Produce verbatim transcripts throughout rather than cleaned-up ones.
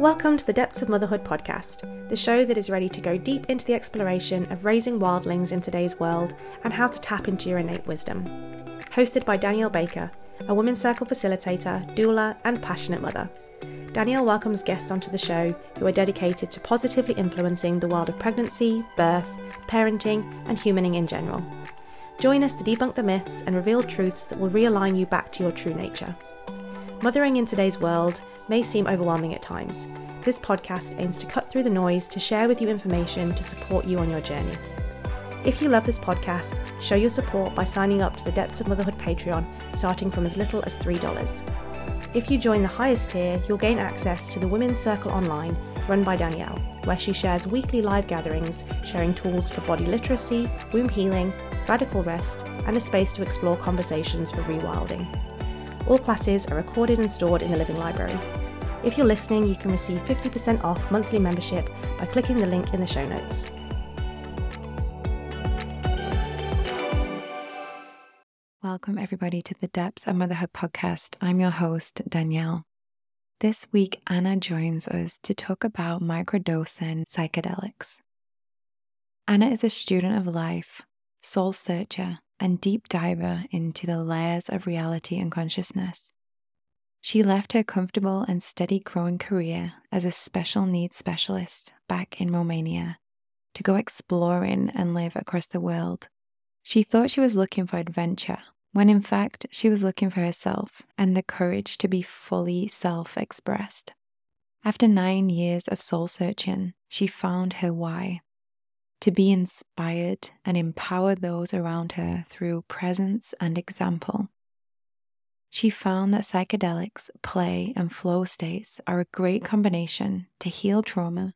Welcome to the Depths of Motherhood podcast, the show that is ready to go deep into the exploration of raising wildlings in today's world and how to tap into your innate wisdom. Hosted by Danielle Baker, a Women's Circle facilitator, doula, and passionate mother. Danielle welcomes guests onto the show who are dedicated to positively influencing the world of pregnancy, birth, parenting, and humaning in general. Join us to debunk the myths and reveal truths that will realign you back to your true nature. Mothering in today's world may seem overwhelming at times. This podcast aims to cut through the noise to share with you information to support you on your journey. If you love this podcast, show your support by signing up to the Depths of Motherhood Patreon, starting from as little as three dollars. If you join the highest tier, you'll gain access to the Women's Circle Online, run by Danielle, where she shares weekly live gatherings, sharing tools for body literacy, womb healing, radical rest, and a space to explore conversations for rewilding. All classes are recorded and stored in the Living Library. If you're listening, you can receive fifty percent off monthly membership by clicking the link in the show notes. Welcome everybody to the Depths of Motherhood podcast. I'm your host, Danielle. This week, Anna joins us to talk about microdosing psychedelics. Anna is a student of life, soul searcher, and deep diver into the layers of reality and consciousness. She left her comfortable and steady growing career as a special needs specialist back in Romania to go exploring and live across the world. She thought she was looking for adventure, when in fact she was looking for herself and the courage to be fully self-expressed. After nine years of soul searching, she found her why: to be inspired and empower those around her through presence and example. She found that psychedelics, play, and flow states are a great combination to heal trauma,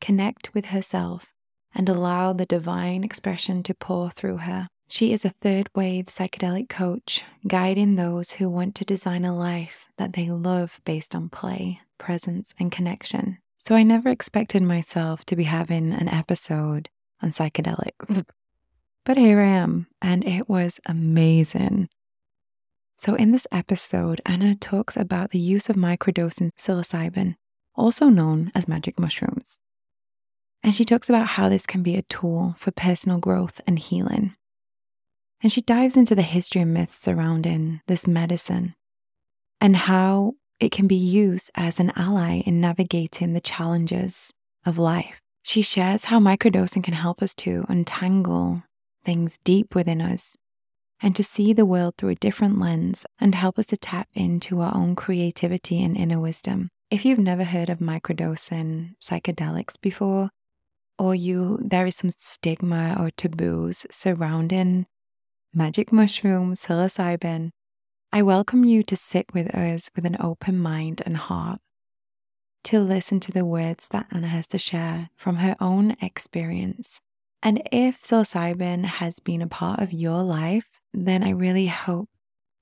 connect with herself, and allow the divine expression to pour through her. She is a third-wave psychedelic coach, guiding those who want to design a life that they love based on play, presence, and connection. So I never expected myself to be having an episode on psychedelics, but here I am, and it was amazing. So in this episode, Anna talks about the use of microdosing psilocybin, also known as magic mushrooms. And she talks about how this can be a tool for personal growth and healing. And she dives into the history and myths surrounding this medicine and how it can be used as an ally in navigating the challenges of life. She shares how microdosing can help us to untangle things deep within us, and to see the world through a different lens and help us to tap into our own creativity and inner wisdom. If you've never heard of microdosing psychedelics before, or you there is some stigma or taboos surrounding magic mushrooms, psilocybin, I welcome you to sit with us with an open mind and heart, to listen to the words that Anna has to share from her own experience. And if psilocybin has been a part of your life, then I really hope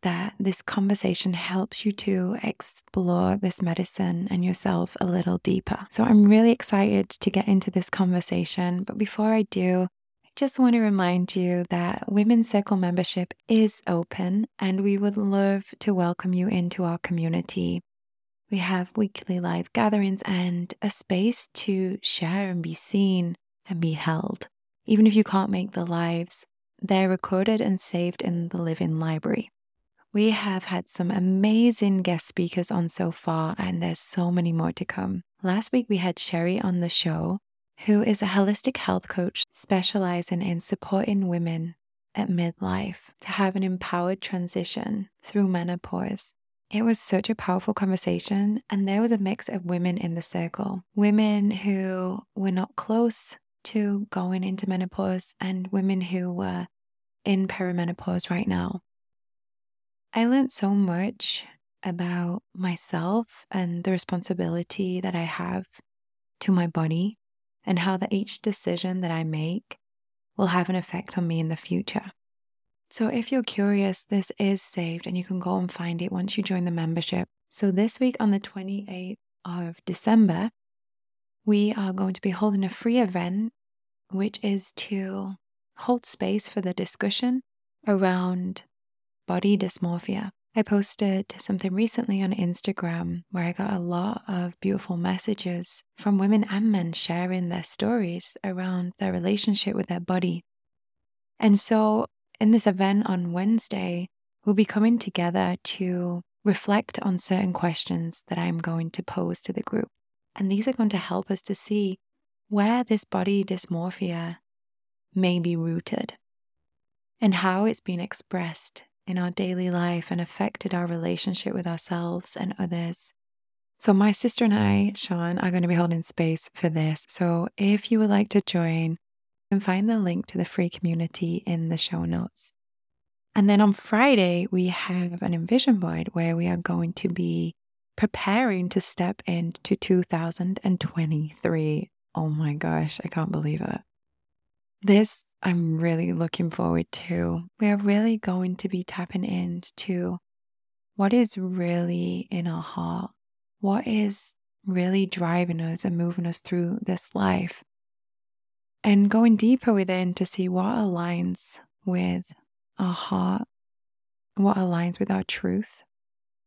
that this conversation helps you to explore this medicine and yourself a little deeper. So I'm really excited to get into this conversation. But before I do, I just want to remind you that Women's Circle membership is open, and we would love to welcome you into our community. We have weekly live gatherings and a space to share and be seen and be held. Even if you can't make the lives, they're recorded and saved in the Living Library. We have had some amazing guest speakers on so far, and there's so many more to come. Last week we had Sherry on the show, who is a holistic health coach specializing in supporting women at midlife to have an empowered transition through menopause. It was such a powerful conversation, and there was a mix of women in the circle, women who were not close to going into menopause and women who were in perimenopause right now. I learned so much about myself and the responsibility that I have to my body, and how that each decision that I make will have an effect on me in the future. So if you're curious, this is saved and you can go and find it once you join the membership. So this week on the twenty-eighth of December, we are going to be holding a free event, which is to hold space for the discussion around body dysmorphia I posted something recently on Instagram where I got a lot of beautiful messages from women and men sharing their stories around their relationship with their body. And so in this event on Wednesday, we'll be coming together to reflect on certain questions that I'm going to pose to the group. And these are going to help us to see where this body dysmorphia may be rooted and how it's been expressed in our daily life and affected our relationship with ourselves and others. So my sister and I, Sian, are going to be holding space for this. So if you would like to join, you can find the link to the free community in the show notes. And then on Friday, we have an envision board where we are going to be preparing to step into two thousand twenty-three. Oh my gosh, I can't believe it. This I'm really looking forward to. We are really going to be tapping into what is really in our heart, what is really driving us and moving us through this life, and going deeper within to see what aligns with our heart, what aligns with our truth.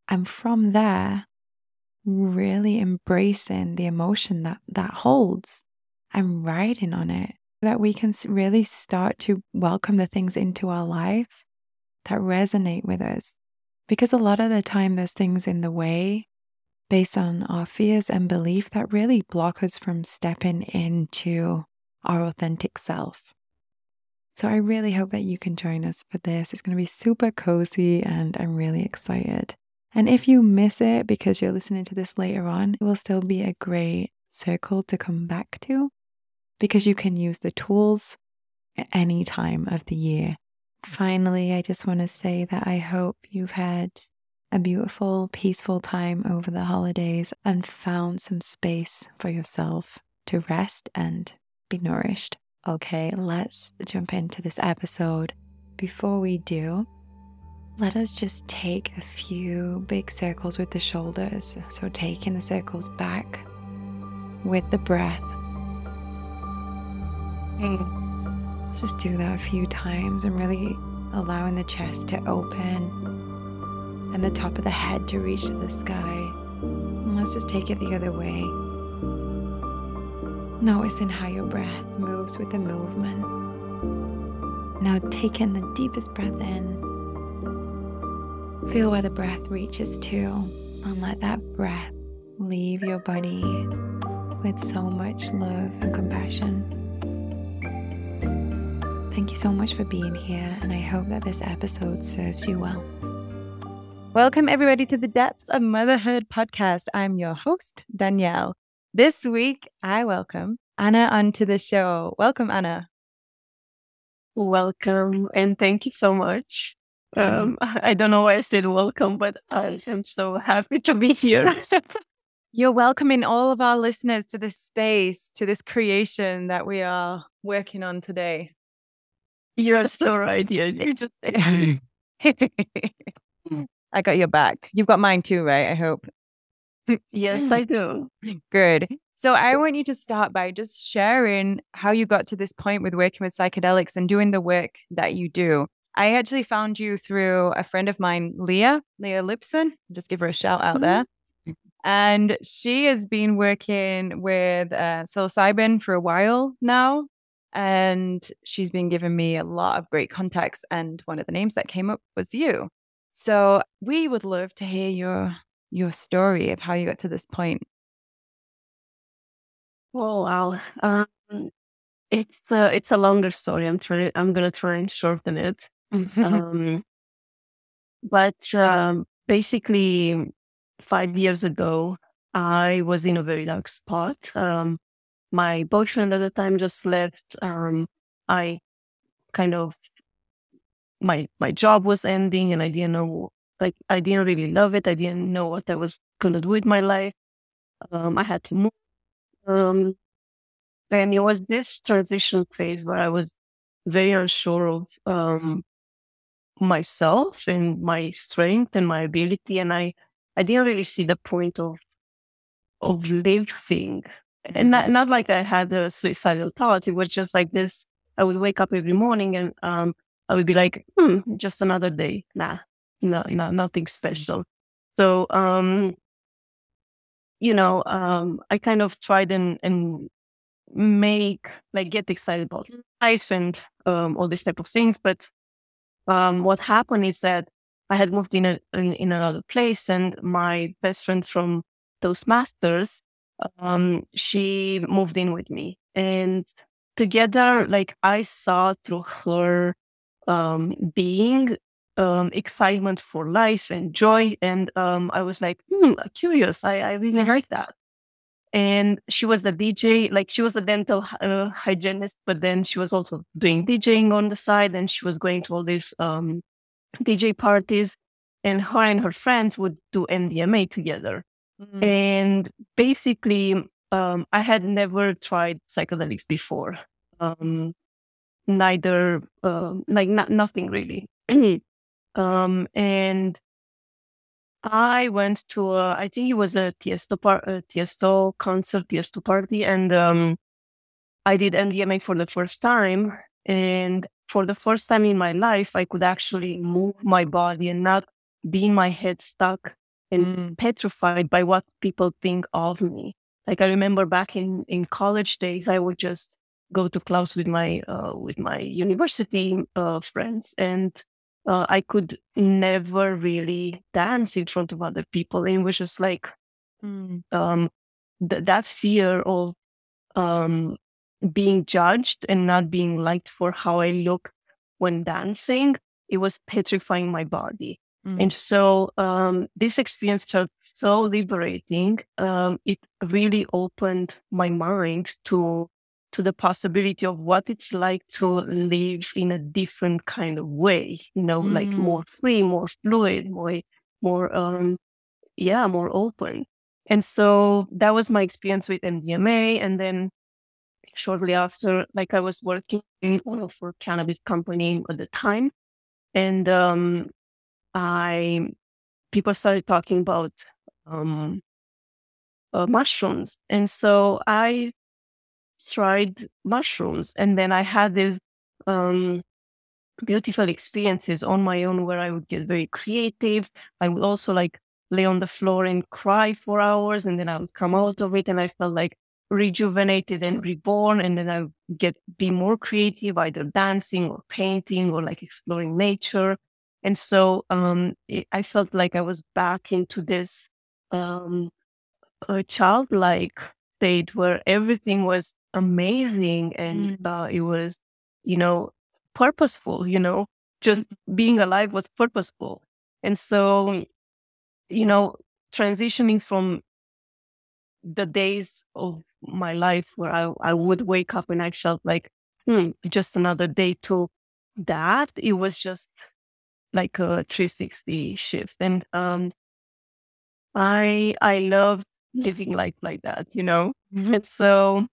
And from there, really embracing the emotion that that holds and riding on it, that we can really start to welcome the things into our life that resonate with us. Because a lot of the time there's things in the way based on our fears and belief that really block us from stepping into our authentic self. So I really hope that you can join us for this. It's going to be super cozy and I'm really excited. And if you miss it because you're listening to this later on, it will still be a great circle to come back to because you can use the tools at any time of the year. Finally, I just want to say that I hope you've had a beautiful, peaceful time over the holidays and found some space for yourself to rest and be nourished. Okay, let's jump into this episode. Before we do, let us just take a few big circles with the shoulders. So taking the circles back with the breath. Mm. Let's just do that a few times and really allowing the chest to open and the top of the head to reach to the sky. And let's just take it the other way. Noticing how your breath moves with the movement. Now take in the deepest breath in. Feel where the breath reaches to, and let that breath leave your body with so much love and compassion. Thank you so much for being here, and I hope that this episode serves you well. Welcome everybody to the Depths of Motherhood podcast. I'm your host, Danielle. This week, I welcome Anna onto the show. Welcome, Anna. Welcome, and thank you so much. Um, I don't know why I said welcome, but I am so happy to be here. You're welcoming all of our listeners to this space, to this creation that we are working on today. You're so right. Yeah, you just I got your back. You've got mine too, right? I hope. Yes, I do. Good. So I want you to start by just sharing how you got to this point with working with psychedelics and doing the work that you do. I actually found you through a friend of mine, Leah, Leah Lipson. Just give her a shout out there. And she has been working with uh, psilocybin for a while now. And she's been giving me a lot of great contacts. And one of the names that came up was you. So we would love to hear your your story of how you got to this point. Oh, wow. Um, it's, uh, it's a longer story. I'm, try- I'm going to try and shorten it. um, but um, basically, five years ago, I was in a very dark spot. Um, my boyfriend at the time just left. Um, I kind of my my job was ending, and I didn't know, like, I didn't really love it. I didn't know what I was going to do with my life. Um, I had to move, um, and it was this transition phase where I was very unsure of um. myself and my strength and my ability, and I, I didn't really see the point of of living. And not, not like I had a suicidal thought. It was just like this. I would wake up every morning and um I would be like, hmm, just another day. Nah, not, not, nothing special. So, um, you know, um, I kind of tried and, and make, like, get excited about life and um, all these type of things. But um, what happened is that I had moved in, a, in in another place, and my best friend from Toastmasters, um, she moved in with me. And together, like, I saw through her um, being um, excitement for life and joy. And um, I was like, hmm, curious. I, I really like that. And she was a D J, like, she was a dental uh, hygienist, but then she was also doing DJing on the side, and she was going to all these um, D J parties, and her and her friends would do M D M A together. Mm-hmm. And basically, um, I had never tried psychedelics before. Um, neither, uh, like, not, nothing really. um, and I went to, a, I think it was a Tiesto, par- a Tiesto concert, Tiesto party, and um, I did M D M A for the first time. And for the first time in my life, I could actually move my body and not be in my head stuck and mm. petrified by what people think of me. Like, I remember back in, in college days, I would just go to clubs with my uh, with my university uh, friends, and uh, I could never really dance in front of other people. And it was just like mm. um, th- that fear of um, being judged and not being liked for how I look when dancing, it was petrifying my body. Mm. And so um, this experience felt so liberating. Um, it really opened my mind to to the possibility of what it's like to live in a different kind of way, you know, mm. like more free, more fluid, more, more, um, yeah, more open. And so that was my experience with M D M A. And then shortly after, like, I was working for a cannabis company at the time, and um, I people started talking about um, uh, mushrooms, and so I tried mushrooms, and then I had these um, beautiful experiences on my own where I would get very creative. I would also, like, lay on the floor and cry for hours, and then I would come out of it, and I felt like rejuvenated and reborn, and then I get be more creative, either dancing or painting or, like, exploring nature. And so um, it, I felt like I was back into this um, a childlike state where everything was amazing and mm. uh, it was, you know, purposeful. You know, just being alive was purposeful. And so, you know, transitioning from the days of my life where I, I would wake up and I felt like, hmm, just another day to that, it was just like a three sixty shift. And um, I I loved living life like that, you know? Mm-hmm. And so,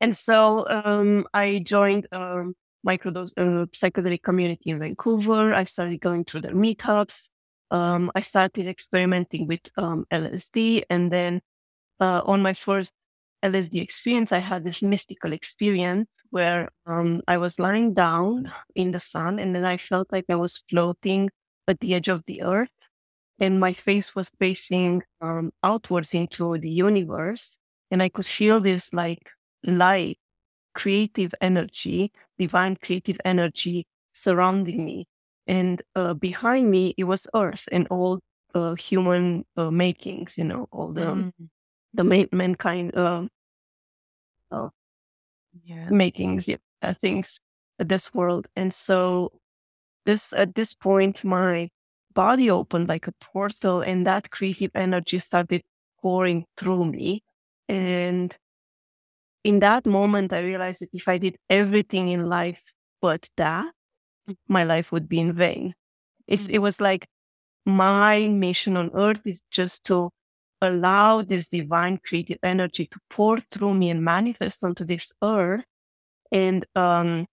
and so um, I joined a microdose uh, psychedelic community in Vancouver. I started going to their meetups. Um, I started experimenting with um, L S D, and then uh, on my first L S D experience, I had this mystical experience where um, I was lying down in the sun, and then I felt like I was floating at the edge of the earth, and my face was facing um, outwards into the universe, and I could feel this, like, light, creative energy, divine creative energy surrounding me. And uh, behind me, it was Earth and all uh, human uh, makings, you know, all the mm. the ma- mankind uh, uh, yeah. makings, yeah, uh, things, uh, this world. And so this at this point, my body opened like a portal, and that creative energy started pouring through me. And in that moment, I realized that if I did everything in life but that, my life would be in vain. It, it was like my mission on earth is just to allow this divine creative energy to pour through me and manifest onto this earth, and um,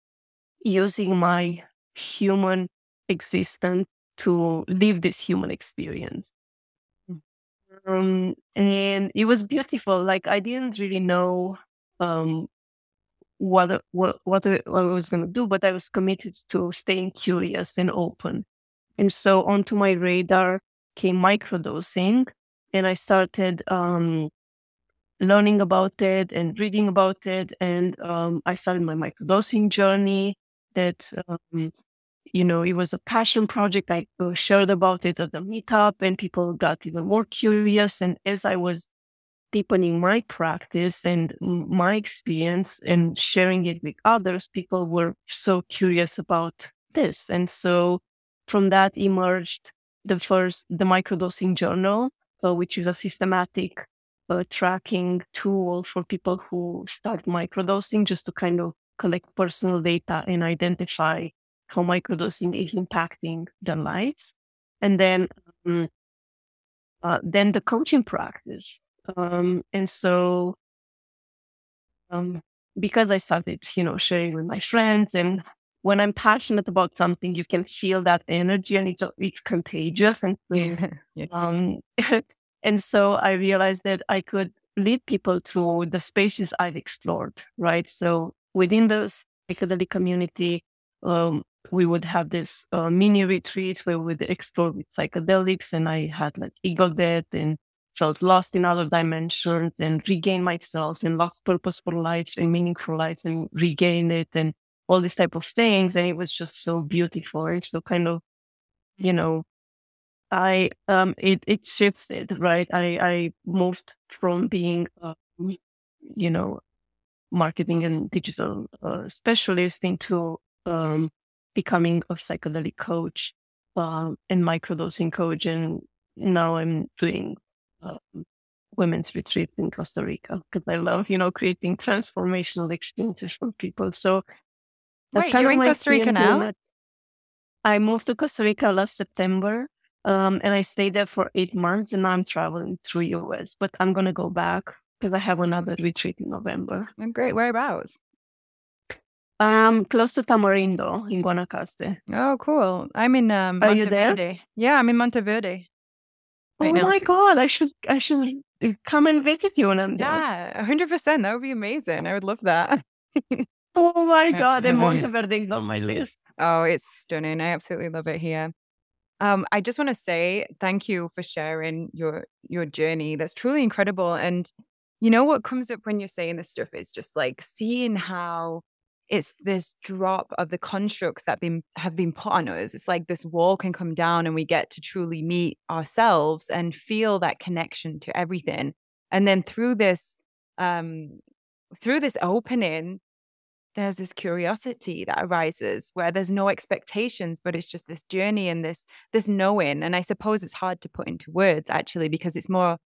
using my human existence to live this human experience. Um, and it was beautiful. Like, I didn't really know um, What, what what I was going to do, but I was committed to staying curious and open. And so onto my radar came microdosing, and I started um, learning about it and reading about it. And um, I started my microdosing journey that, um, you know, it was a passion project. I shared about it at the meetup, and people got even more curious. And as I was deepening my practice and my experience and sharing it with others, people were so curious about this. And so from that emerged the first, the Microdosing Journal, uh, which is a systematic uh, tracking tool for people who start microdosing, just to kind of collect personal data and identify how microdosing is impacting their lives. And then, um, uh, then the coaching practice. Um, and so, um, because I started, you know, sharing with my friends, and when I'm passionate about something, you can feel that energy, and it's, it's contagious. And so, yeah. um, and so I realized that I could lead people through the spaces I've explored, right? So within the psychedelic community, um, we would have this uh, mini retreats where we would explore with psychedelics, and I had like ego death and felt lost in other dimensions and regained myself and lost purpose for life and meaning for life and regained it and all these type of things. And it was just so beautiful. And so kind of, you know, I, um, it, it shifted, right? I, I moved from being, uh, you know, marketing and digital uh, specialist into um, becoming a psychedelic coach uh, and microdosing coach. And now I'm doing Um, women's retreat in Costa Rica because I love, you know, creating transformational experiences for people. So wait, you're in Costa Rica now? I moved to Costa Rica last September um, and I stayed there for eight months and now I'm traveling through U S, but I'm going to go back because I have another retreat in November. And great. Whereabouts? Um, close to Tamarindo in Guanacaste. Oh, cool. I'm in um, Monteverde. Are you there? Yeah, I'm in Monteverde. Right oh now. My God, I should I should come and visit you when I'm there. Yeah, one hundred percent. That would be amazing. I would love that. Oh my God, and Monteverde is on my list. Oh, it's stunning. I absolutely love it here. Um, I just want to say thank you for sharing your your journey. That's truly incredible. And you know what comes up when you're saying this stuff is just like seeing how it's this drop of the constructs that been, have been put on us. It's like this wall can come down and we get to truly meet ourselves and feel that connection to everything. And then through this, um, through this opening, there's this curiosity that arises where there's no expectations, but it's just this journey and this, this knowing. And I suppose it's hard to put into words actually, because it's more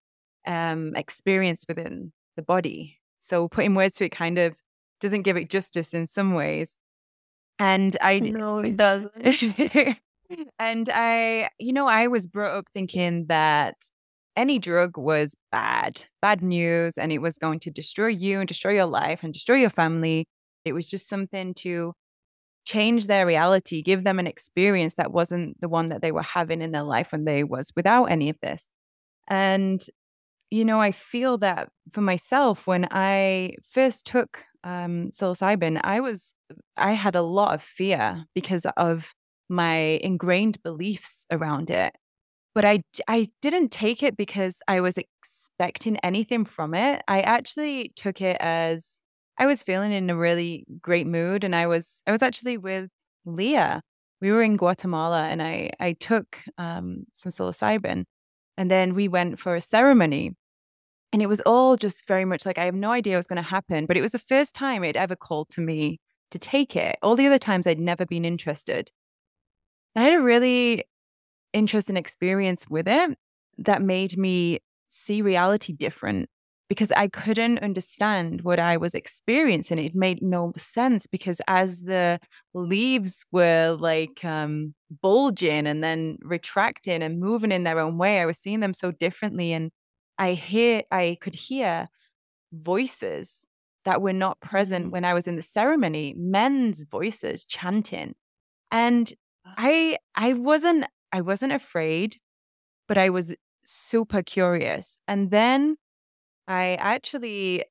um, experience within the body. So putting words to it kind of doesn't give it justice in some ways. And I no, it doesn't. And I, you know, I was brought up thinking that any drug was bad, bad news, and it was going to destroy you and destroy your life and destroy your family. It was just something to change their reality, give them an experience that wasn't the one that they were having in their life when they was without any of this. And, you know, I feel that for myself, when I first took Um, psilocybin, I was, I had a lot of fear because of my ingrained beliefs around it. But I, I didn't take it because I was expecting anything from it. I actually took it as I was feeling in a really great mood, and I was, I was actually with Leah. We were in Guatemala, and I, I took um, some psilocybin, and then we went for a ceremony. And it was all just very much like, I have no idea what's going to happen, but it was the first time it ever called to me to take it. All the other times I'd never been interested. I had a really interesting experience with it that made me see reality different because I couldn't understand what I was experiencing. It made no sense because as the leaves were like um, bulging and then retracting and moving in their own way, I was seeing them so differently. And I hear, I could hear voices that were not present when I was in the ceremony, men's voices chanting. And I, I wasn't, I wasn't afraid, but I was super curious. And then I actually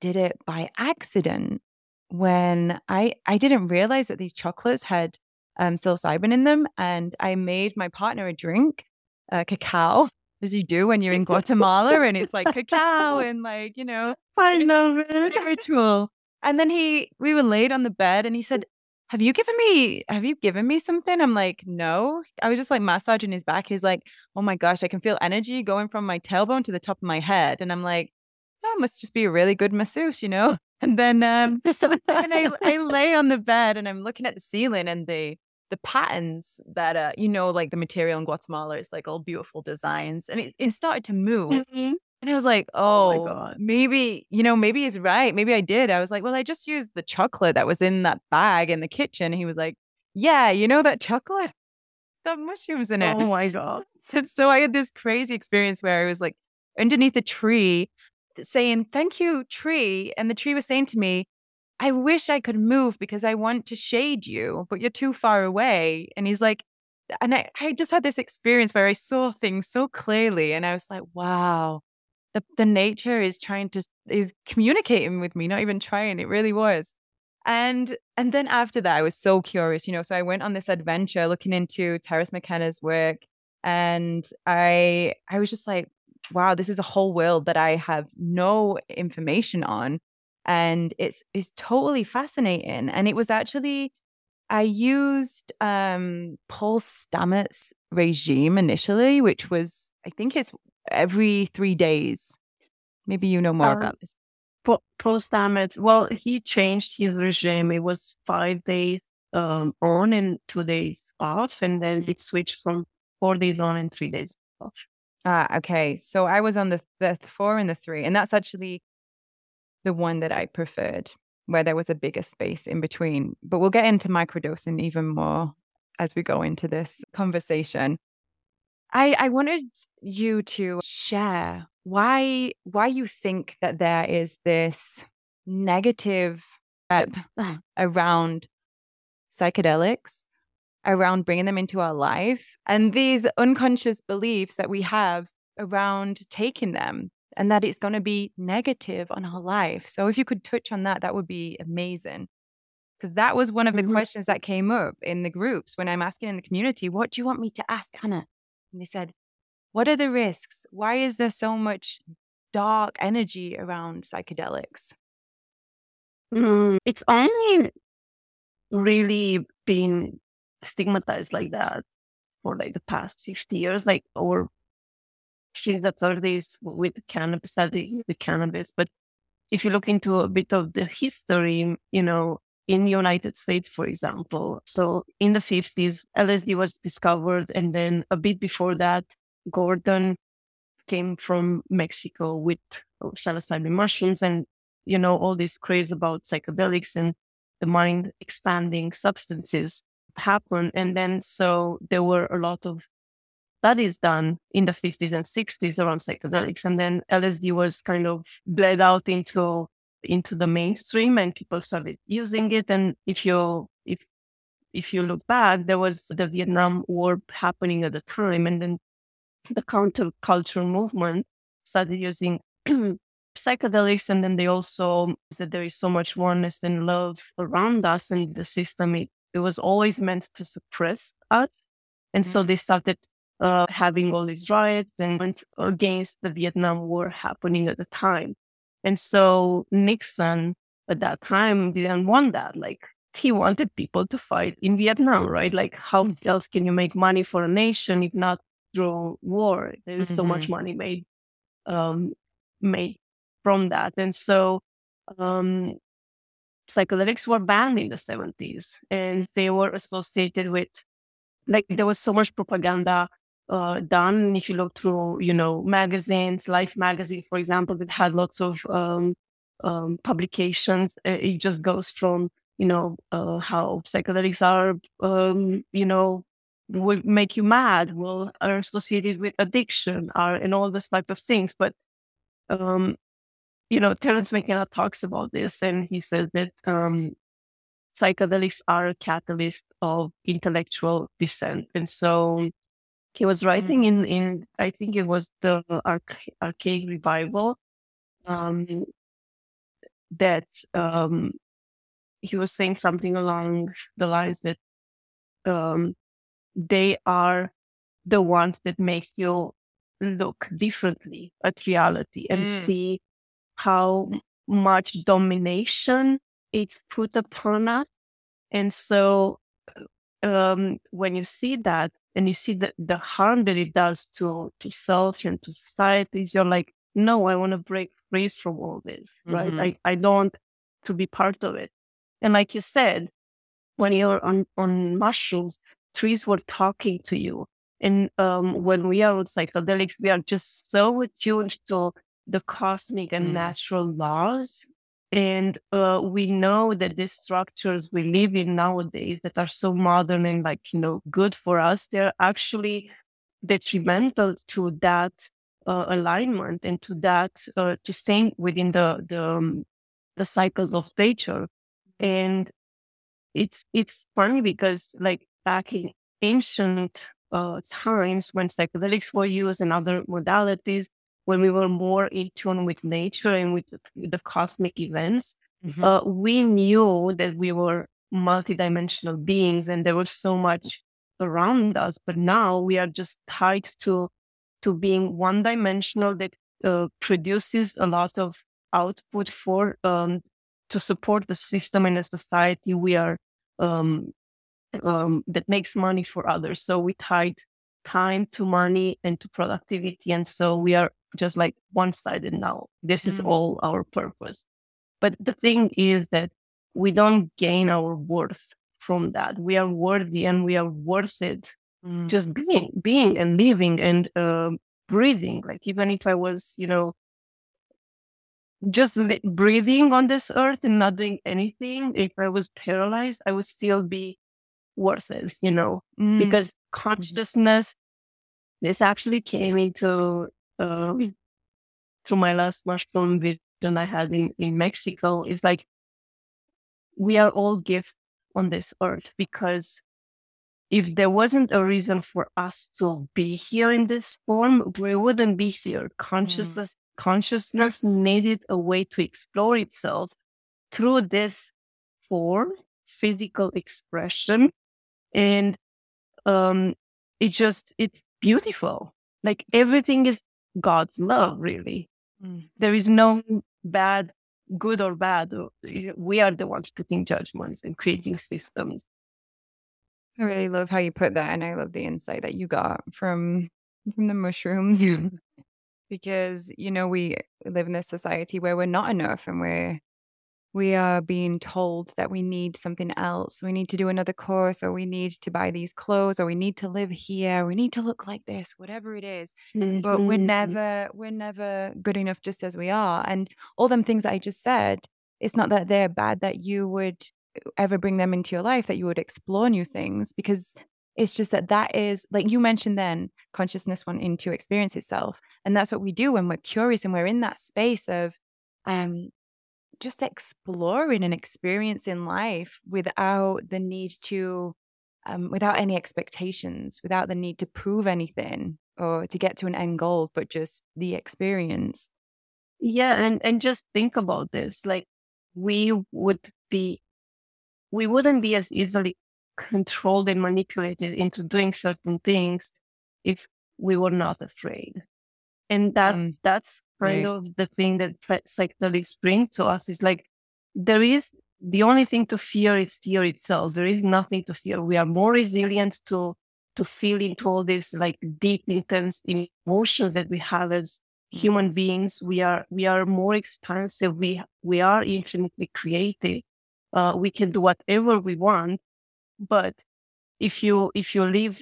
did it by accident when I, I didn't realize that these chocolates had um, psilocybin in them. And I made my partner a drink, uh, cacao, as you do when you're in Guatemala, and it's like cacao and like, you know, I love it. Ritual. And then he, we were laid on the bed and he said, have you given me, have you given me something? I'm like, no. I was just like massaging his back. He's like, oh my gosh, I can feel energy going from my tailbone to the top of my head. And I'm like, that must just be a really good masseuse, you know? And then um, and I, I lay on the bed and I'm looking at the ceiling and the the patterns that, uh, you know, like the material in Guatemala, it's like all beautiful designs. And it, it started to move. Mm-hmm. And I was like, oh, oh my God. maybe, you know, maybe he's right. Maybe I did. I was like, well, I just used the chocolate that was in that bag in the kitchen. And he was like, yeah, you know, that chocolate, the mushrooms in it. Oh my God. So, so I had this crazy experience where I was like underneath a tree saying, thank you, tree. And the tree was saying to me, I wish I could move because I want to shade you, but you're too far away. And he's like, and I, I just had this experience where I saw things so clearly. And I was like, wow, the, the nature is trying to, is communicating with me, not even trying. It really was. And, and then after that, I was so curious, you know, so I went on this adventure looking into Terrence McKenna's work. And I, I was just like, wow, this is a whole world that I have no information on. And it's it's totally fascinating. And it was actually, I used um, Paul Stamets' regime initially, which was, I think it's every three days. Maybe you know more uh, about this. Paul Stamets, well, he changed his regime. It was five days um, on and two days off. And then it switched from four days on and three days off. Ah, okay. So I was on the, the four and the three. And that's actually the one that I preferred, where there was a bigger space in between. But we'll get into microdosing even more as we go into this conversation. I, I wanted you to share why why you think that there is this negative around psychedelics, around bringing them into our life, and these unconscious beliefs that we have around taking them, and that it's going to be negative on our life. So if you could touch on that, that would be amazing. Because that was one of the mm-hmm. questions that came up in the groups when I'm asking in the community, what do you want me to ask Anna? And they said, what are the risks? Why is there so much dark energy around psychedelics? Mm, it's only really been stigmatized like that for like the past sixty years, like or she's the thirties with cannabis, the cannabis. But if you look into a bit of the history, you know, in the United States, for example, so in the fifties, L S D was discovered. And then a bit before that, Gordon came from Mexico with psilocybin mushrooms and, you know, all this craze about psychedelics and the mind expanding substances happened. And then so there were a lot of studies done in the fifties and sixties around psychedelics, and then L S D was kind of bled out into into the mainstream, and people started using it. And if you if if you look back, there was the Vietnam War happening at the time, and then the counterculture movement started using psychedelics, and then they also said there is so much oneness and love around us, and the system it, it was always meant to suppress us, and mm-hmm. so they started. Uh, having all these riots and went against the Vietnam War happening at the time. And so Nixon at that time didn't want that. Like he wanted people to fight in Vietnam, right? Like how else can you make money for a nation if not through war? There's mm-hmm. so much money made um, made from that. And so um, psychedelics were banned in the seventies and they were associated with, like there was so much propaganda Uh, done. And if you look through, you know, magazines, Life magazine, for example, that had lots of um, um, publications. It just goes from, you know, uh, how psychedelics are, um, you know, will make you mad, will are associated with addiction, are and all this type of things. But, um, you know, Terrence McKenna talks about this, and he says that um, psychedelics are a catalyst of intellectual dissent, and so. He was writing in, in I think it was the Arch- Archaic Revival, um, that um, he was saying something along the lines that um, they are the ones that make you look differently at reality and mm. see how much domination it's put upon us. And so um, when you see that and you see the, the harm that it does to, to self and to societies, you're like, no, I want to break free from all this, right? Mm-hmm. I, I don't want to be part of it. And like you said, when you're on, on mushrooms, trees were talking to you. And um, when we are on psychedelics, we are just so attuned to the cosmic and mm-hmm. natural laws. And uh, we know that these structures we live in nowadays that are so modern and like, you know, good for us, they're actually detrimental to that uh, alignment and to that, uh, to staying within the the, um, the cycles of nature. And it's it's funny because like back in ancient uh, times when psychedelics were used and other modalities, when we were more in tune with nature and with, with the cosmic events, mm-hmm. uh, we knew that we were multidimensional beings and there was so much around us. But now we are just tied to to being one-dimensional that uh, produces a lot of output for um, to support the system and the society we are um, um, that makes money for others. So we tied time to money and to productivity, and so we are just like one-sided now. This is mm. all our purpose. But the thing is that we don't gain our worth from that. We are worthy and we are worth it mm. just being being and living and uh, breathing. Like even if I was, you know, just breathing on this earth and not doing anything, if I was paralyzed, I would still be worth it, you know, mm. because consciousness, this actually came into uh, through my last mushroom vision I had in, in Mexico. It's like we are all gifts on this earth, because if there wasn't a reason for us to be here in this form, we wouldn't be here. Consciousness, mm. consciousness needed a way to explore itself through this form, physical expression, and um, it just, it's beautiful. Like everything is God's love, really. Mm. There is no bad, good or bad. We are the ones putting judgments and creating systems. I really love how you put that, and I love the insight that you got from from the mushrooms. Because, you know, we live in this society where we're not enough, and we're We are being told that we need something else. We need to do another course, or we need to buy these clothes, or we need to live here. We need to look like this, whatever it is. Mm-hmm. But we're never, we're never good enough just as we are. And all them things that I just said, it's not that they're bad that you would ever bring them into your life, that you would explore new things, because it's just that that is, like you mentioned then, consciousness wanting to experience itself. And that's what we do when we're curious and we're in that space of, um, just exploring and experiencing life without the need to, um, without any expectations, without the need to prove anything or to get to an end goal, but just the experience. Yeah. And, and just think about this. Like we would be, we wouldn't be as easily controlled and manipulated into doing certain things if we were not afraid. And that, um, that's, kind of the thing that psychedelics bring to us is like, there is, the only thing to fear is fear itself. There is nothing to fear. We are more resilient to to feel into all these like deep, intense emotions that we have as human beings. We are we are more expansive. We we are infinitely creative. Uh, we can do whatever we want. But if you if you live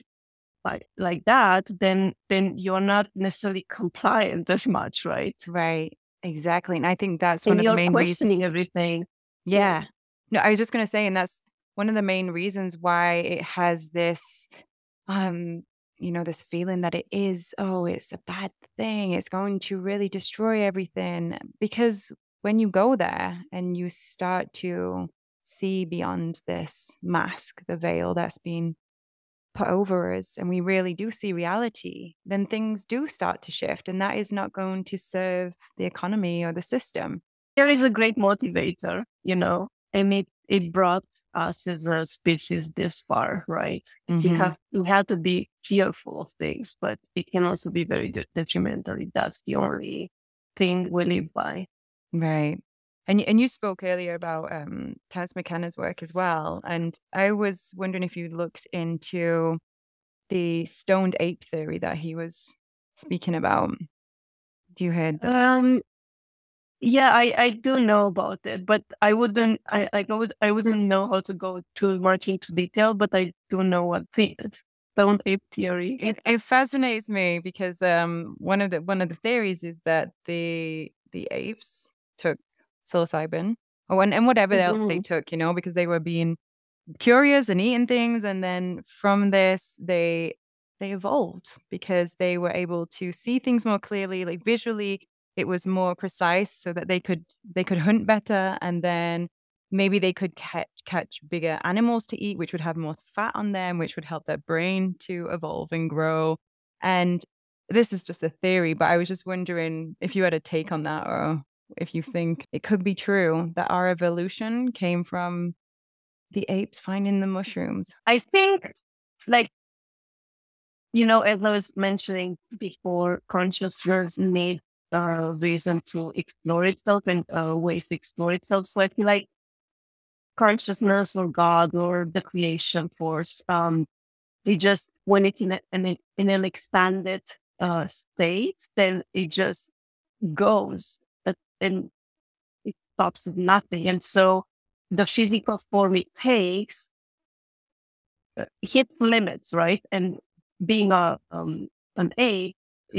Like, like that, then then you're not necessarily compliant as much, right? Right, exactly. And I think that's one and of the main reasons. You're questioning everything. Yeah. yeah. No, I was just going to say, and that's one of the main reasons why it has this, um, you know, this feeling that it is, oh, it's a bad thing. It's going to really destroy everything. Because when you go there and you start to see beyond this mask, the veil that's been put over us, and we really do see reality, then things do start to shift, and that is not going to serve the economy or the system. There is a great motivator, you know, and it, it brought us as a species this far, right? Mm-hmm. We, have, we have to be fearful of things, but it can also be very detrimental. That's the only thing we live by. Right. And and you spoke earlier about um, Terrence McKenna's work as well. And I was wondering if you looked into the stoned ape theory that he was speaking about. Have you heard that? Um, yeah, I, I do know about it, but I wouldn't I like I would I wouldn't know how to go too much into detail. But I do know what the stoned ape theory. It, it fascinates me because um one of the one of the theories is that the the apes took psilocybin oh, and, and whatever else mm-hmm. they took, you know, because they were being curious and eating things. And then from this, they they evolved because they were able to see things more clearly, like visually, it was more precise so that they could they could hunt better. And then maybe they could catch, catch bigger animals to eat, which would have more fat on them, which would help their brain to evolve and grow. And this is just a theory, but I was just wondering if you had a take on that or... if you think it could be true that our evolution came from the apes finding the mushrooms. I think, like, you know, as I was mentioning before, consciousness needs a reason to explore itself and a way to explore itself. So I feel like consciousness or God or the creation force, um, it just, when it's in, a, in, in an expanded uh, state, then it just goes. And it stops at nothing. And so the physical form it takes uh, hits limits, right? And being a um, an A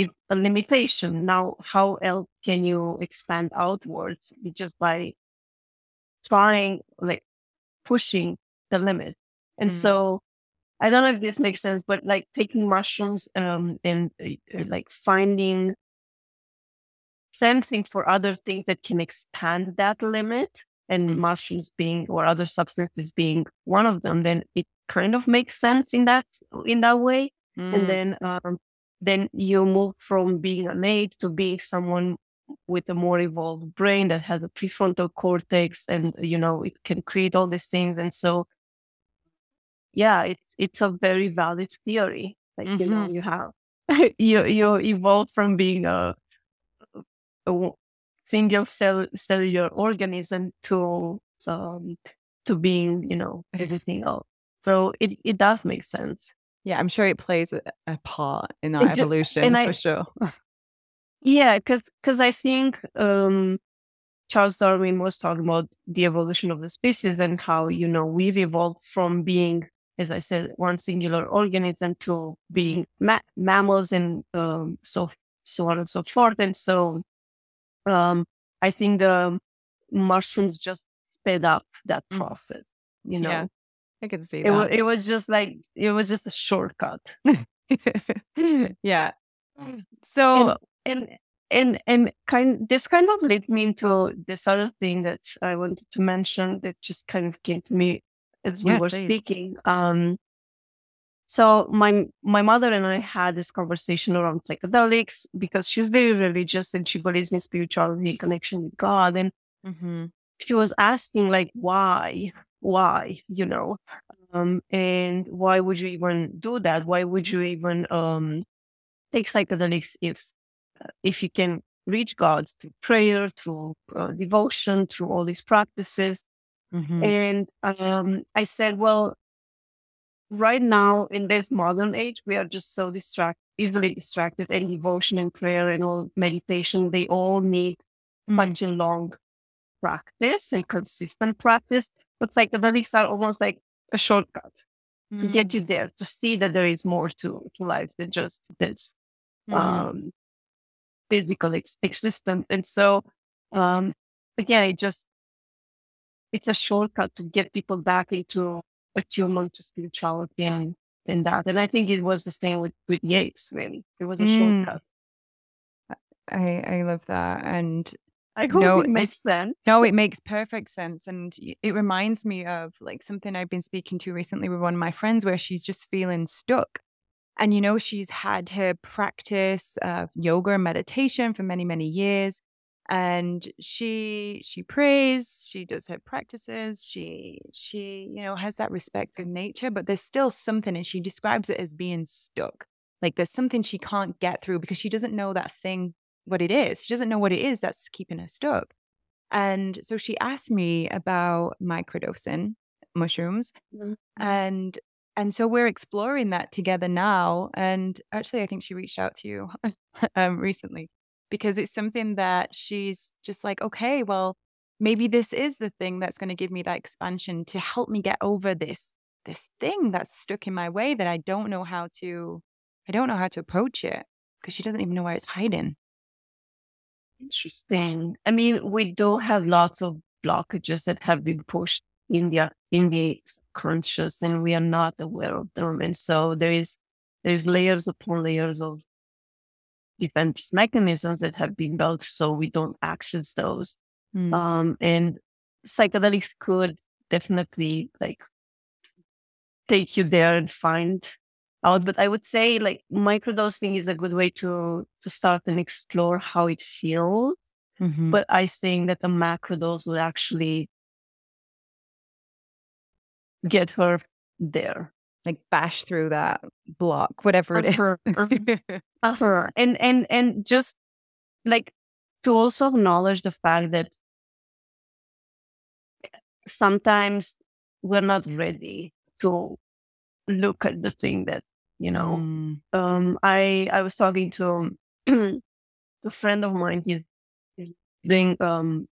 is a limitation. Now, how else can you expand outwards? It's just by trying, like pushing the limit. And mm. so I don't know if this makes sense, but like taking mushrooms um, and uh, like finding... sensing for other things that can expand that limit, and mushrooms being or other substances being one of them, then it kind of makes sense in that in that way. Mm. And then um, then you move from being an ape to being someone with a more evolved brain that has a prefrontal cortex, and you know it can create all these things. And so, yeah, it's it's a very valid theory. Like mm-hmm. you know, you have you you evolved from being a a single cell, cellular organism to um, to being, you know, everything else. So it, it does make sense. Yeah, I'm sure it plays a, a part in our it evolution just, for I, sure. Yeah, because I think um, Charles Darwin was talking about the evolution of the species and how, you know, we've evolved from being, as I said, one singular organism to being ma- mammals and um, so, so on and so forth. And so Um, I think the mushrooms just sped up that process, you know? Yeah, I can see that. It was, it was just like, it was just a shortcut. Yeah. So, and, and, and, and kind, this kind of led me into this other thing that I wanted to mention that just kind of came to me as we yeah, were please. speaking. Um, So my my mother and I had this conversation around psychedelics because she's very religious and she believes in spirituality, connection with God. And mm-hmm. she was asking, like, why? Why? You know? Um, and why would you even do that? Why would you even um, take psychedelics if if you can reach God through prayer, through uh, devotion, through all these practices? Mm-hmm. And um, I said, well, right now, in this modern age, we are just so distract, easily distracted, and devotion and prayer and all meditation, they all need mm. much and long practice and consistent practice. But psychedelics are almost like a shortcut mm. to get you there, to see that there is more to, to life than just this mm. um, physical ex- existence. And so, um, again, it just, it's a shortcut to get people back into attunement to spirituality and, and that. And I think it was the same with, with Yates, really. It was a mm. shortcut. I, I love that. And I hope no, it makes sense. No, it makes perfect sense. And it reminds me of like something I've been speaking to recently with one of my friends where she's just feeling stuck. And, you know, she's had her practice of yoga and meditation for many, many years. And she she prays, she does her practices, she she you know has that respect for nature, but there's still something, and she describes it as being stuck. Like there's something she can't get through because she doesn't know that thing, what it is. She doesn't know what it is that's keeping her stuck. And so she asked me about microdosing mushrooms, mm-hmm. and and so we're exploring that together now. And actually, I think she reached out to you um, recently. Because it's something that she's just like, okay, well, maybe this is the thing that's going to give me that expansion to help me get over this this thing that's stuck in my way that I don't know how to, I don't know how to approach it, because she doesn't even know where it's hiding. Interesting. I mean, we do have lots of blockages that have been pushed in the in the conscious, and we are not aware of them. And so there is there's layers upon layers of defense mechanisms that have been built so we don't access those. Mm. Um, and psychedelics could definitely like take you there and find out. But I would say like microdosing is a good way to to start and explore how it feels. Mm-hmm. But I think that a macrodose would actually get her there. Like bash through that block, whatever it is. and and and just like to also acknowledge the fact that sometimes we're not ready to look at the thing that, you know. Mm. Um, I I was talking to a friend of mine. He's doing um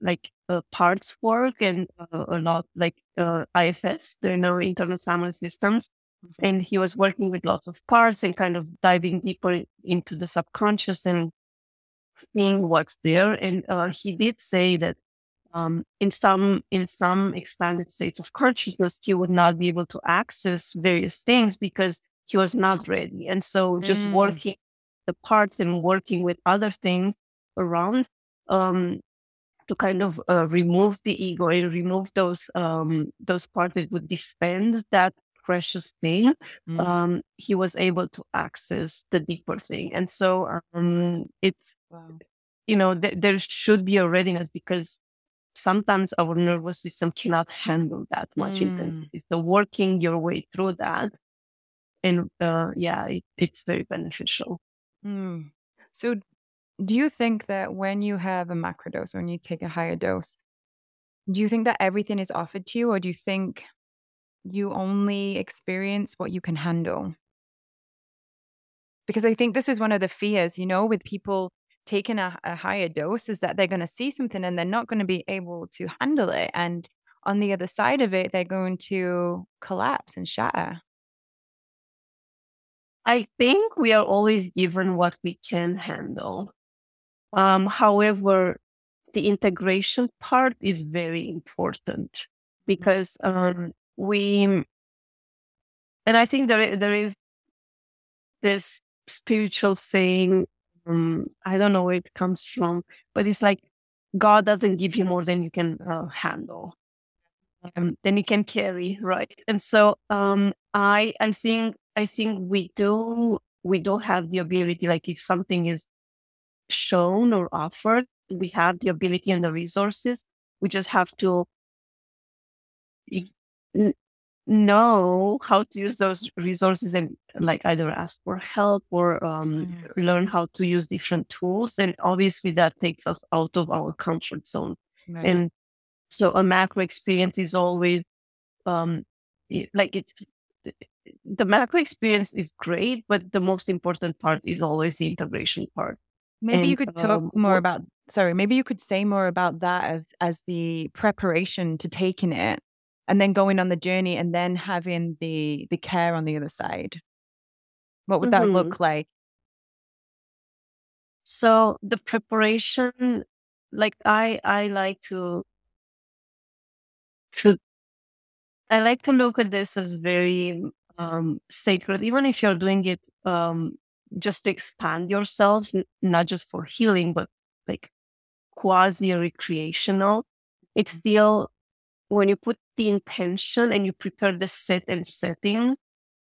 like uh, parts work and uh, a lot like uh, I F S, the internal family systems. Mm-hmm. And he was working with lots of parts and kind of diving deeper into the subconscious and seeing what's there. And uh, he did say that um, in some in some expanded states of consciousness, he would not be able to access various things because he was not ready. And so just mm. working the parts and working with other things around, um, to kind of uh, remove the ego and remove those um, those parts that would defend that precious thing, mm. um, he was able to access the deeper thing. And so um, it's, wow. you know, th- there should be a readiness, because sometimes our nervous system cannot handle that much mm. intensity. So working your way through that, and uh, yeah, it, it's very beneficial. Mm. So do you think that when you have a macrodose, when you take a higher dose, do you think that everything is offered to you, or do you think you only experience what you can handle? Because I think this is one of the fears, you know, with people taking a, a higher dose, is that they're going to see something and they're not going to be able to handle it. And on the other side of it, they're going to collapse and shatter. I think we are always given what we can handle. Um, however, the integration part is very important, because um, we, and I think there there is this spiritual saying, um, I don't know where it comes from, but it's like, God doesn't give you more than you can uh, handle, um, than you can carry, right? And so um, I I think I think we do we do have the ability, like if something is shown or offered, we have the ability and the resources. We just have to n- know how to use those resources and like either ask for help or um, mm-hmm. learn how to use different tools. And obviously that takes us out of our comfort zone. Right. And so a macro experience is always um, like it's the macro experience is great, but the most important part is always the integration part. Maybe and, you could talk um, more about, sorry, maybe you could say more about that as, as the preparation to taking it and then going on the journey and then having the, the care on the other side. What would mm-hmm. that look like? So the preparation, like I, I like to, to, I like to look at this as very um, sacred, even if you're doing it um, just to expand yourself, not just for healing, but like quasi-recreational. It's still, when you put the intention and you prepare the set and setting,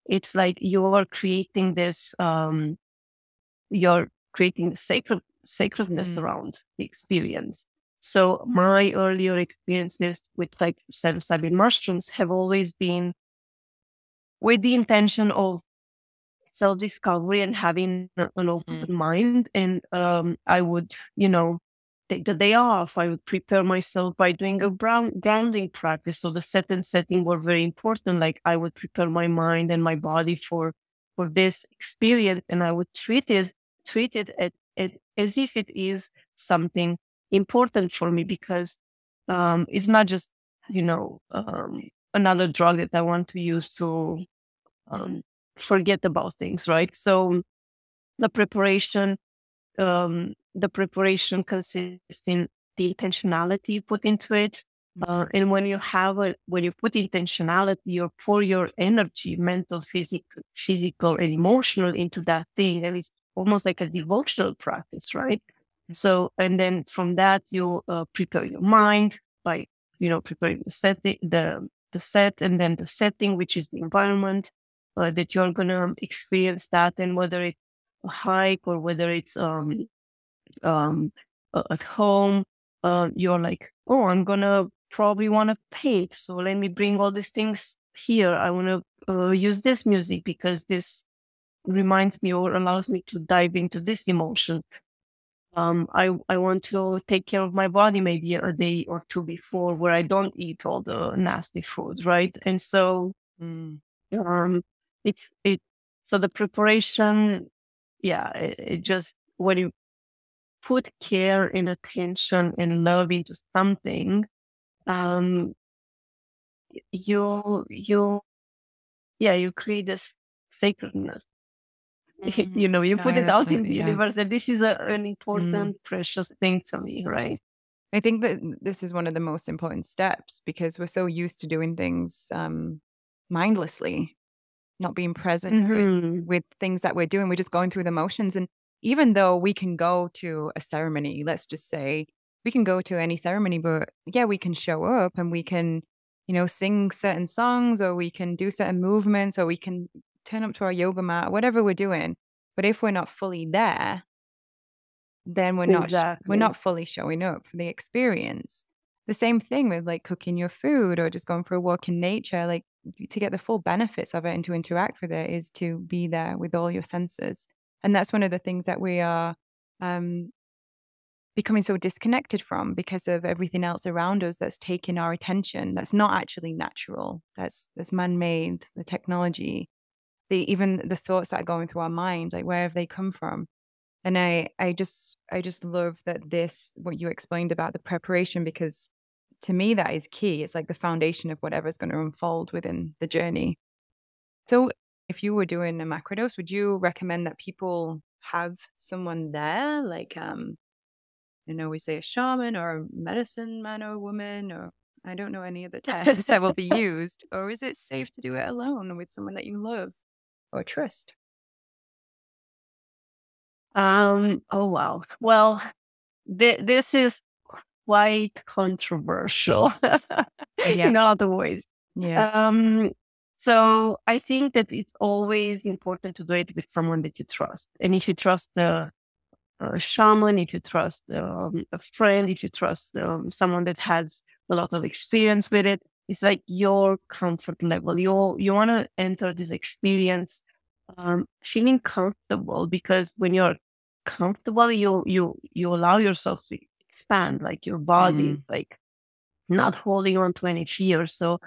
it's like you are creating this, um, you're creating the sacred, sacredness mm-hmm. around the experience. So my earlier experiences with like psilocybin mushrooms have always been with the intention of self-discovery and having an open mm. mind. And um, I would, you know, take the day off. I would prepare myself by doing a brown, grounding practice. So the set and setting were very important. Like I would prepare my mind and my body for for this experience, and I would treat it treat it at, at, as if it is something important for me, because um, it's not just, you know, um, another drug that I want to use to um, forget about things, right? So the preparation, um, the preparation consists in the intentionality you put into it. Uh, and when you have a, when you put intentionality, you pour your energy, mental, physical, physical, and emotional into that thing. And it's almost like a devotional practice, right? So, and then from that, you uh, prepare your mind by, you know, preparing the set, the, the set, and then the setting, which is the environment uh, that you're going to experience that. And whether it's a hike or whether it's um, um, uh, at home, uh, you're like, oh, I'm going to probably want to paint. So let me bring all these things here. I want to uh, use this music because this reminds me or allows me to dive into this emotion. Um, I, I want to take care of my body maybe a day or two before, where I don't eat all the nasty food, right? And so mm. um, it's it. So the preparation, yeah, it, it just when you put care and attention and love into something, um, you you yeah you create this sacredness. Mm-hmm. You know, you yeah, put it out in the yeah. universe, and this is a, an important, mm-hmm. precious thing to me, right? I think that this is one of the most important steps, because we're so used to doing things um, mindlessly, not being present mm-hmm. with, with things that we're doing. We're just going through the motions. And even though we can go to a ceremony, let's just say we can go to any ceremony, but yeah, we can show up and we can, you know, sing certain songs, or we can do certain movements, or we can turn up to our yoga mat, whatever we're doing. But if we're not fully there, then we're exactly. not we're not fully showing up for the experience. The same thing with like cooking your food or just going for a walk in nature. Like, to get the full benefits of it and to interact with it is to be there with all your senses. And that's one of the things that we are um, becoming so disconnected from, because of everything else around us that's taking our attention. That's not actually natural. That's that's man-made. The technology. The, even the thoughts that are going through our mind, like where have they come from? And I, I just, I just love that this, what you explained about the preparation, because to me that is key. It's like the foundation of whatever's going to unfold within the journey. So if you were doing a microdose, would you recommend that people have someone there? Like, um, you know, we say a shaman or a medicine man or woman, or I don't know any other terms that will be used, or is it safe to do it alone with someone that you love or trust? Um. Oh wow. Well, th- this is quite controversial yeah. in other ways. Yeah. Um. So I think that it's always important to do it with someone that you trust, and if you trust the uh, shaman, if you trust um, a friend, if you trust um, someone that has a lot of experience with it, it's like your comfort level. You you want to enter this experience um, feeling comfortable, because when you're comfortable, you you you allow yourself to expand, like your body is mm. like not holding on to any fear. So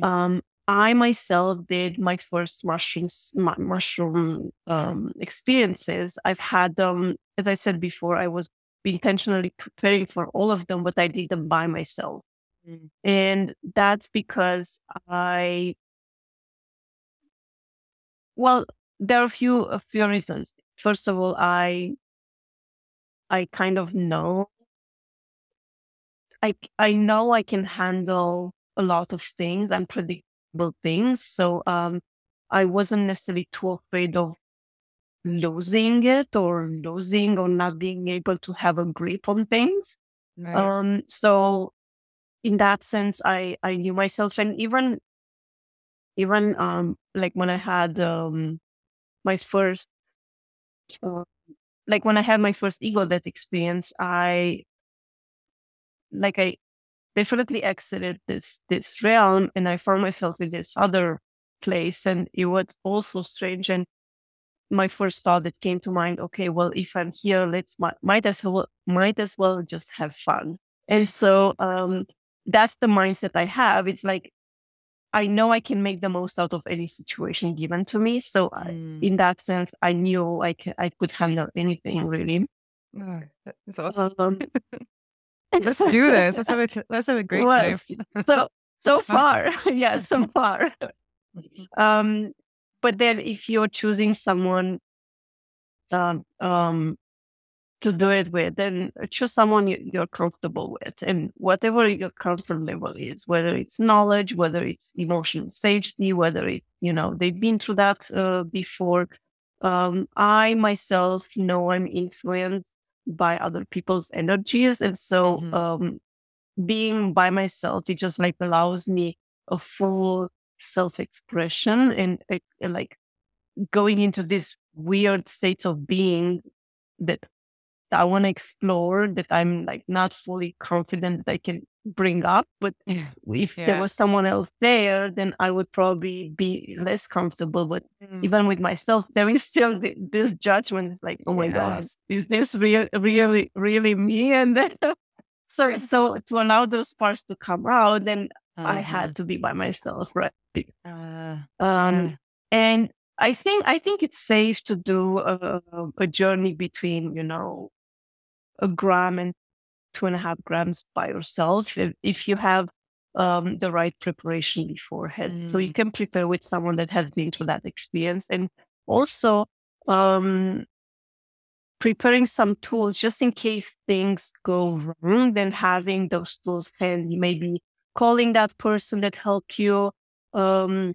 um, I myself did my first mushrooms, mu- mushroom um, experiences. I've had um, as I said before, I was intentionally preparing for all of them, but I did them by myself. Mm. And that's because I, well, there are a few, a few reasons. First of all, I, I kind of know, I, I know I can handle a lot of things, unpredictable things. So um, I wasn't necessarily too afraid of losing it or losing or not being able to have a grip on things. Right. Um, so in that sense, I, I knew myself. And even, even um, like when I had um, my first uh, like when I had my first ego death experience, I, like I definitely exited this, this realm, and I found myself in this other place, and it was also strange. And my first thought that came to mind, okay, well, if I'm here, let's might, might as well might as well just have fun. And so um, that's the mindset I have. It's like, I know I can make the most out of any situation given to me. So mm. I, in that sense, I knew I, c- I could handle anything, really. Oh, that's awesome. Um, let's do this. Let's have a, t- let's have a great well, time. so, so far. yeah, so far. Um, but then if you're choosing someone um, um, to do it with, then choose someone you, you're comfortable with. And whatever your comfort level is, whether it's knowledge, whether it's emotional safety, whether it, you know, they've been through that uh, before. Um, I myself know I'm influenced by other people's energies. And so mm-hmm. um, being by myself, it just like allows me a full self-expression, and uh, like going into this weird state of being that I want to explore, that I'm like not fully confident that I can bring up. But if yeah. there was someone else there, then I would probably be less comfortable. But mm. even with myself, there is still the, this judgment. It's like, oh my yes. God, is this real, really, really me? And then, so, so to allow those parts to come out, then uh-huh. I had to be by myself, right? Uh, um, yeah. And I think I think it's safe to do a, a journey between, you know, a gram and two and a half grams by yourself if, if you have um, the right preparation beforehand. Mm. So you can prepare with someone that has been through that experience, and also um, preparing some tools just in case things go wrong. Then having those tools handy, maybe calling that person that helped you um,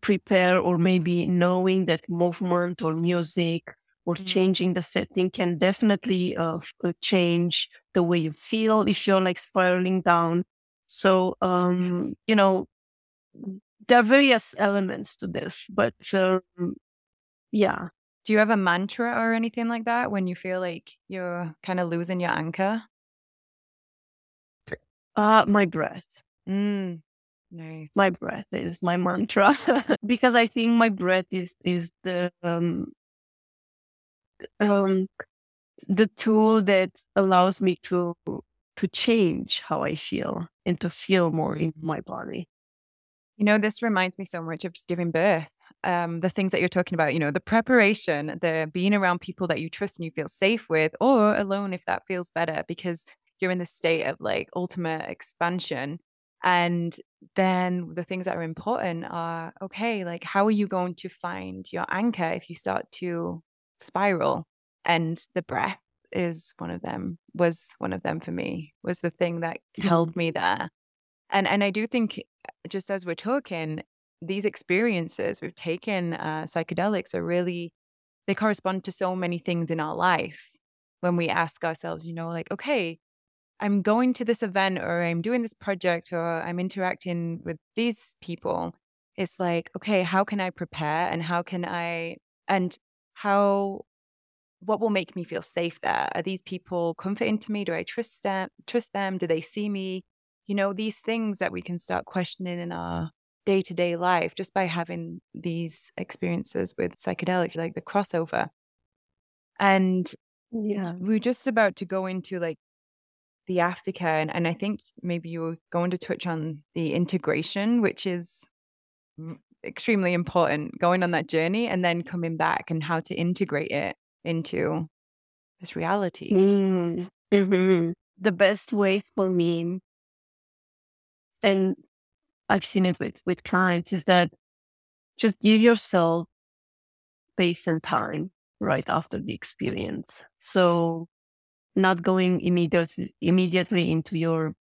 prepare, or maybe knowing that movement or music or mm-hmm. changing the setting can definitely uh, change the way you feel if you're like spiraling down. So, um, yes. you know, there are various elements to this, but um, yeah. Do you have a mantra or anything like that when you feel like you're kind of losing your anchor? Uh, my breath. Mm, nice. My breath is my mantra because I think my breath is is the um, um the tool that allows me to to change how I feel and to feel more in my body. You know, this reminds me so much of just giving birth. Um, the things that you're talking about, you know, the preparation, the being around people that you trust and you feel safe with, or alone if that feels better, because you're in this state of like ultimate expansion. And then the things that are important are, okay, like how are you going to find your anchor if you start to spiral? And the breath is one of them, was one of them for me, was the thing that held me there. And and I do think, just as we're talking, these experiences we've taken, uh, psychedelics are really, they correspond to so many things in our life. When we ask ourselves, you know, like, okay, I'm going to this event, or I'm doing this project, or I'm interacting with these people. It's like, okay, how can I prepare, and how can I, and how, what will make me feel safe there? Are these people comforting to me? Do I trust them? Trust them? Do they see me? You know, these things that we can start questioning in our day-to-day life just by having these experiences with psychedelics, like the crossover. And yeah, we're just about to go into like the aftercare, and, and I think maybe you were going to touch on the integration, which is extremely important, going on that journey and then coming back and how to integrate it into this reality. Mm. Mm-hmm. The best way for me, and I've seen it with, with clients, is that just give yourself space and time right after the experience. So not going immediately immediately into your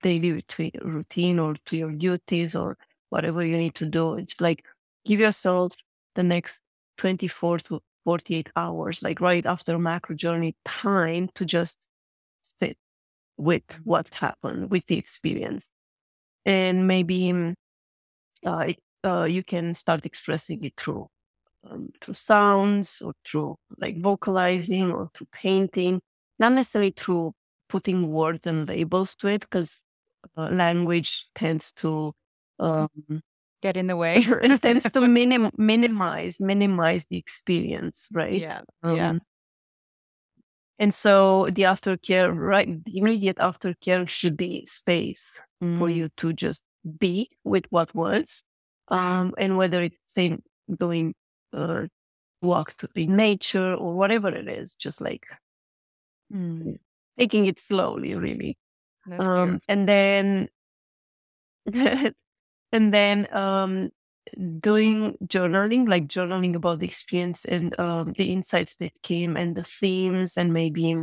daily routine or to your duties or whatever you need to do. It's like, give yourself the next twenty-four to forty-eight hours, like right after macro journey, time to just sit with what happened, with the experience. And maybe uh, uh, you can start expressing it through um, through sounds or through like vocalizing or through painting, not necessarily through putting words and labels to it, because uh, language tends to um, get in the way. It tends to minim- minimize minimize the experience, right? Yeah. Um, yeah. And so the aftercare, right? The immediate aftercare should be space mm. for you to just be with what was, um, and whether it's same going or uh, walk in nature or whatever it is, just like mm. taking it slowly, really. Um, and then, and then um, doing journaling, like journaling about the experience and um, the insights that came and the themes, and maybe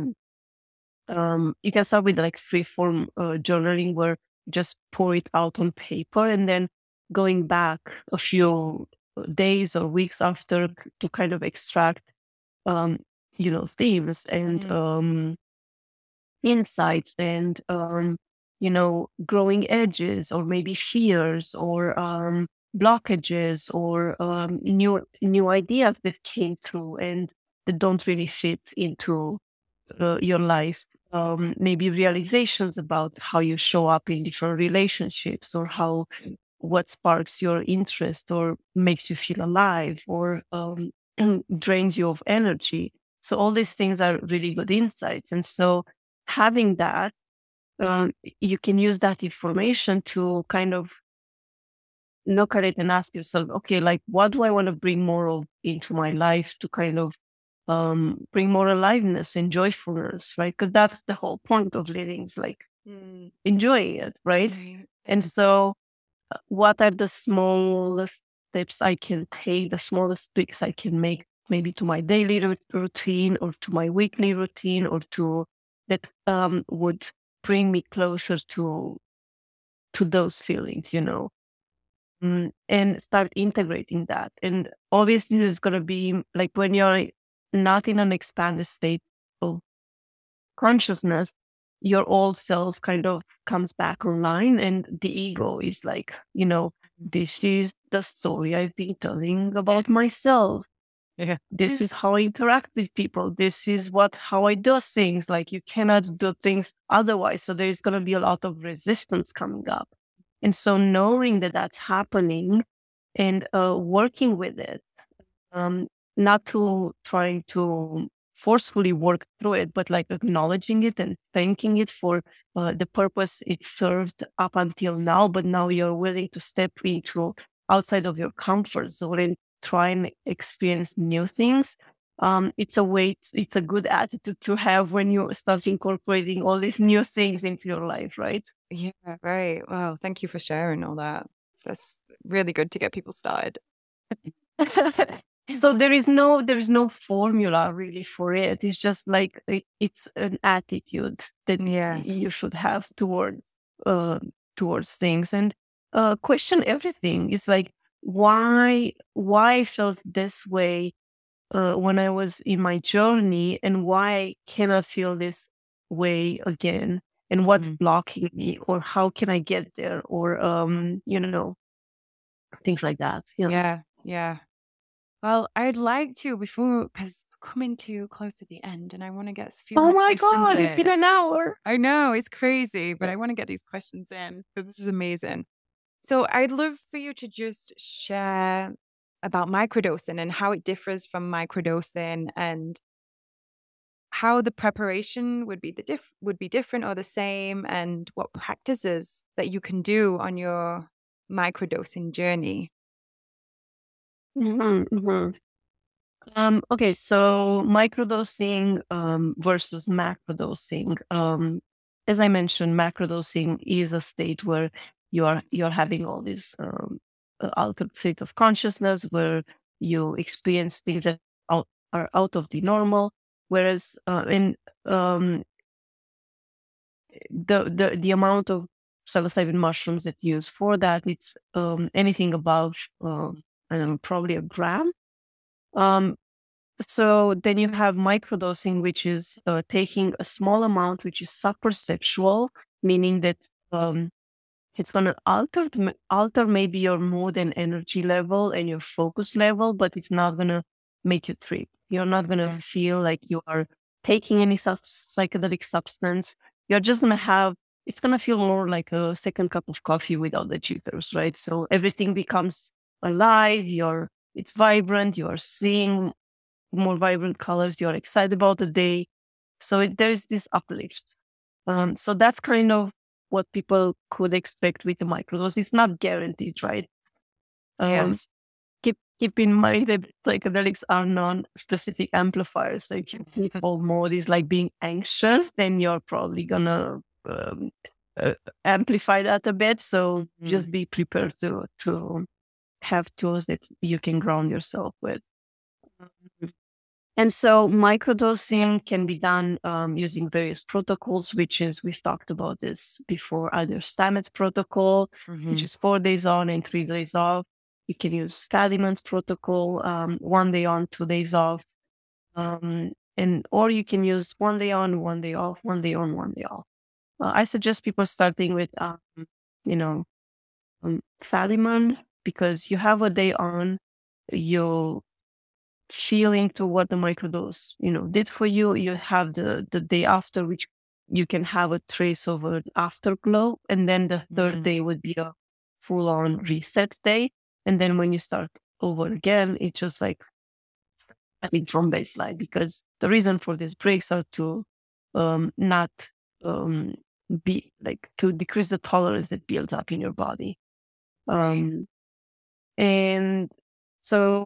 um, you can start with like free form uh, journaling where you just pour it out on paper and then going back a few days or weeks after to kind of extract, um, you know, themes and mm-hmm. um, insights and, um, you know, growing edges or maybe fears or um, blockages or um, new new ideas that came through and that don't really fit into uh, your life. Um, maybe realizations about how you show up in different relationships or how what sparks your interest or makes you feel alive or um, drains you of energy. So all these things are really good insights. And so having that, um, you can use that information to kind of look at it and ask yourself, okay, like, what do I want to bring more of into my life to kind of um, bring more aliveness and joyfulness, right? Because that's the whole point of living, is like mm. enjoying it, right? Mm. And so uh, what are the smallest steps I can take, the smallest tweaks I can make maybe to my daily r- routine or to my weekly routine or to that um, would bring me closer to to those feelings, you know? And start integrating that. And obviously there's going to be, like, when you're not in an expanded state of consciousness, your old self kind of comes back online, and the ego is like, you know, this is the story I've been telling about myself. Yeah. This is how I interact with people. This is what how I do things. Like, you cannot do things otherwise. So there's going to be a lot of resistance coming up. And so knowing that that's happening and uh, working with it, um, not to trying to forcefully work through it, but like acknowledging it and thanking it for uh, the purpose it served up until now. But now you're willing to step into outside of your comfort zone and try and experience new things. Um, it's a way, to, it's a good attitude to have when you start incorporating all these new things into your life, right? Yeah, right. Wow. Thank you for sharing all that. That's really good to get people started. So there is no, there is no formula really for it. It's just like, it, it's an attitude that yes. you should have towards, uh, towards things, and uh, question everything. It's like, why, why I felt this way Uh, when I was in my journey, and why can I feel this way again, and what's mm. blocking me, or how can I get there, or, um, you know, things like that. Yeah. Yeah. yeah. Well, I'd like to, before, because we're coming too close to the end and I want to get a few Oh my God, in. It's been an hour. I know, it's crazy, but I want to get these questions in, because this is amazing. So I'd love for you to just share about microdosing and how it differs from microdosing, and how the preparation would be the diff- would be different or the same, and what practices that you can do on your microdosing journey. Mm-hmm, mm-hmm. Um, okay, so microdosing um, versus macrodosing. Um, as I mentioned, macrodosing is a state where you are you're having all these Um, altered state of consciousness where you experience things that out, are out of the normal, whereas uh, in um, the, the the amount of psilocybin mushrooms that you use for that, it's um, anything above uh, I don't know, probably a gram. Um, so then you have microdosing, which is uh, taking a small amount, which is subperceptual, meaning that um, It's going to alter alter maybe your mood and energy level and your focus level, but it's not going to make you trip. You're not going to yeah. feel like you are taking any sub- psychedelic substance. You're just going to have, it's going to feel more like a second cup of coffee without the jitters, right? So everything becomes alive. You're, it's vibrant. You are seeing more vibrant colors. You're excited about the day. So it, there is this uplift. Um, so that's kind of what people could expect with the microdose. It's not guaranteed, right? Um, yes. Keep keep in mind that psychedelics are non-specific amplifiers. So if your whole mode is like being anxious, then you're probably going to um, uh, amplify that a bit. So mm-hmm. just be prepared to to have tools that you can ground yourself with. And so microdosing can be done um, using various protocols, which is, we've talked about this before, either Stamets protocol, mm-hmm. which is four days on and three days off. You can use Kahneman's protocol, um, one day on, two days off. Um, and or you can use one day on, one day off, one day on, one day off. Uh, I suggest people starting with, um, you know, um, Kahneman, because you have a day on, you feeling to what the microdose, you know, did for you. You have the, the day after, which you can have a trace of an afterglow. And then the third mm-hmm. day would be a full on reset day. And then when you start over again, it's just like, I mean, from baseline, because the reason for these breaks are to um, not um, be like to decrease the tolerance that builds up in your body. Um, and so,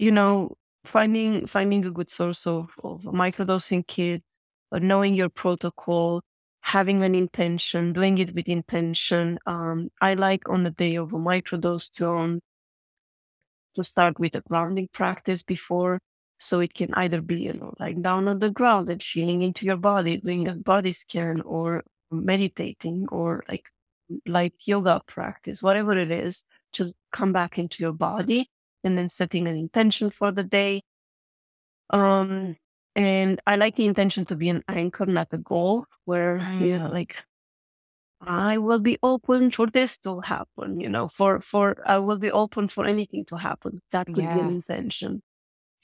you know, finding finding a good source of, of a microdosing kit, or knowing your protocol, having an intention, doing it with intention. Um, I like on the day of a microdose to, um, to start with a grounding practice before. So it can either be, you know, like down on the ground and feeling into your body, doing a body scan or meditating or like light yoga practice, whatever it is, just come back into your body. And then setting an intention for the day. Um, and I like the intention to be an anchor, not a goal, where, mm. you know, like, I will be open for this to happen, you know, for, for I will be open for anything to happen. That could yeah. be an intention.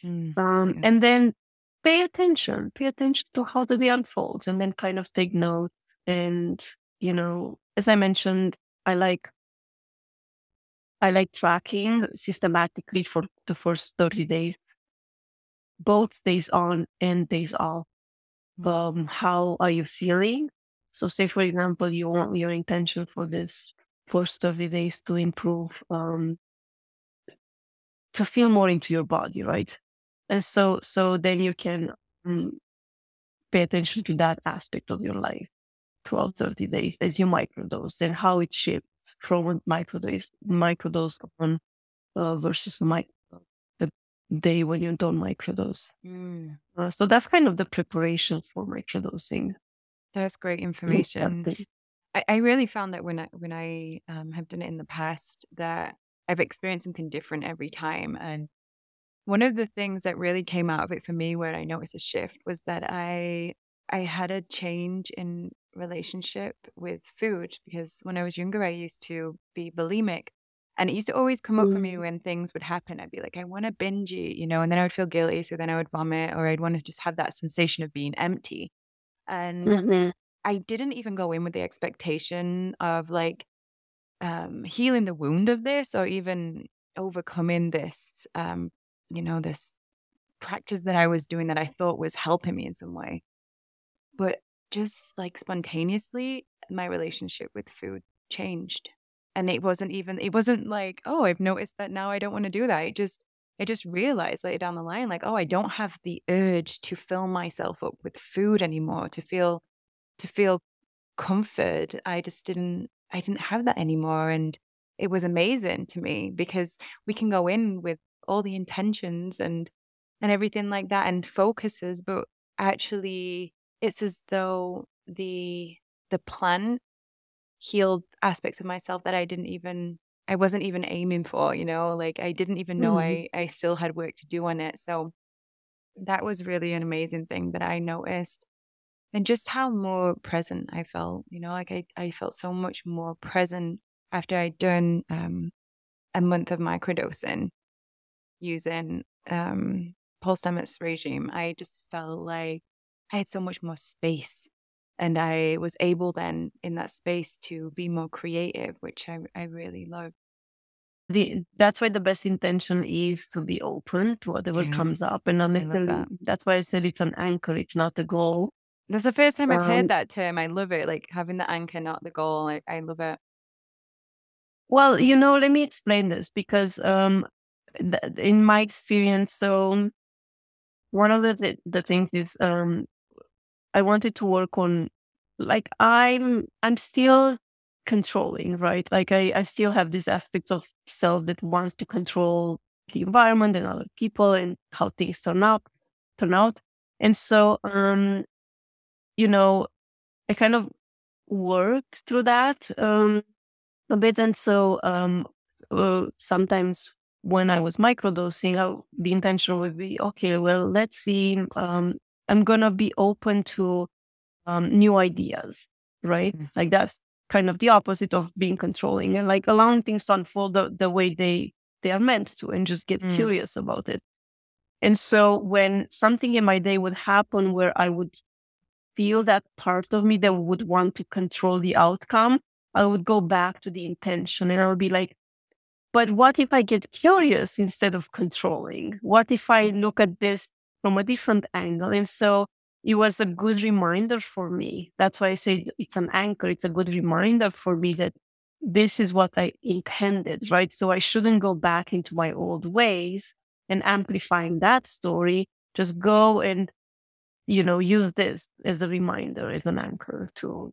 Mm. Um, yeah. And then pay attention, pay attention to how the day unfolds, and then kind of take note. And, you know, as I mentioned, I like I like tracking systematically for the first thirty days, both days on and days off. Um, how are you feeling? So say, for example, you want your intention for this first thirty days to improve, um, to feel more into your body, right? And so, so then you can um, pay attention to that aspect of your life throughout thirty days as you microdose and how it shifts from microdose, microdose on uh, versus mic- the day when you don't microdose. Mm. Uh, so that's kind of the preparation for microdosing. That's great information. I, I really found that when I when I um, have done it in the past, that I've experienced something different every time. And one of the things that really came out of it for me, where I noticed a shift, was that I I had a change in relationship with food, because when I was younger, I used to be bulimic, and it used to always come up for me when things would happen. I'd be like, I want to binge eat, you know, and then I would feel guilty, so then I would vomit, or I'd want to just have that sensation of being empty. And mm-hmm. I didn't even go in with the expectation of like um, healing the wound of this, or even overcoming this, um, you know, this practice that I was doing that I thought was helping me in some way. But just like spontaneously, my relationship with food changed. And it wasn't even, it wasn't like, oh, I've noticed that now I don't want to do that. I just, I just realized later down the line, like, oh, I don't have the urge to fill myself up with food anymore, to feel, to feel comfort. I just didn't, I didn't have that anymore. And it was amazing to me, because we can go in with all the intentions and, and everything like that and focuses, but actually, it's as though the the plan healed aspects of myself that I didn't even, I wasn't even aiming for, you know, like I didn't even know mm. I, I still had work to do on it. So that was really an amazing thing that I noticed. and just how more present I felt, you know, like I, I felt so much more present after I'd done um, a month of microdosing using um, Paul Stamets' regime. I just felt like I had so much more space, and I was able then in that space to be more creative, which I, I really loved. The, that's why the best intention is to be open to whatever yeah. comes up. And honestly, that. that's why I said it's an anchor. It's not a goal. That's the first time um, I've heard that term. I love it. Like having the anchor, not the goal. I, I love it. Well, you know, let me explain this because um, th- in my experience, so one of the, th- the things is um, I wanted to work on, like I'm I'm still... controlling, right? Like I, I still have these aspects of self that wants to control the environment and other people and how things turn out, turn out. And so, um, you know, I kind of worked through that um, a bit. And so um, uh, sometimes when I was microdosing, I, the intention would be, okay, well, let's see, um, I'm going to be open to um, new ideas, right? Mm-hmm. Like that's kind of the opposite of being controlling and like allowing things to unfold the, the way they, they are meant to and just get mm. curious about it. And so when something in my day would happen where I would feel that part of me that would want to control the outcome, I would go back to the intention and I would be like, but what if I get curious instead of controlling? What if I look at this from a different angle? And so it was a good reminder for me. That's why I say it's an anchor. It's a good reminder for me that this is what I intended, right? So I shouldn't go back into my old ways and amplifying that story. Just go and, you know, use this as a reminder, as an anchor to, oh,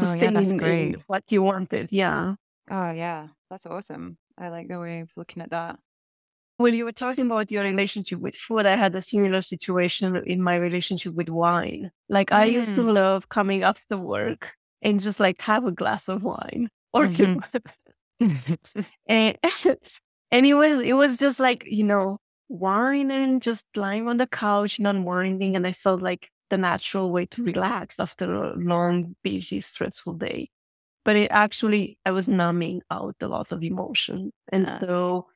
to stay yeah, that's in, great. in what you wanted. Yeah. Oh, yeah. That's awesome. I like the way of looking at that. When you were talking about your relationship with food, I had a similar situation in my relationship with wine. Like I mm. used to love coming after work and just like have a glass of wine or mm-hmm. two. and, and it was it was just like, you know, wine and just lying on the couch, not worrying. And I felt like the natural way to relax after a long, busy, stressful day. But it actually, I was numbing out a lot of emotion. And yeah. so...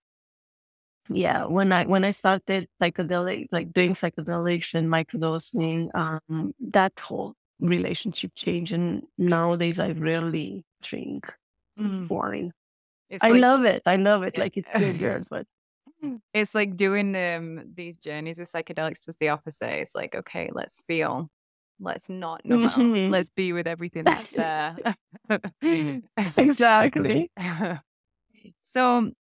Yeah, when I when I started psychedelic, like doing psychedelics and microdosing, um, that whole relationship changed. And nowadays, I rarely drink mm. wine. It's I like, love it. I love it. Yeah. Like it's good, good, but it's like doing um, these journeys with psychedelics is the opposite. It's like, okay, let's feel, let's not know, mm-hmm. let's be with everything that's there. Exactly. So.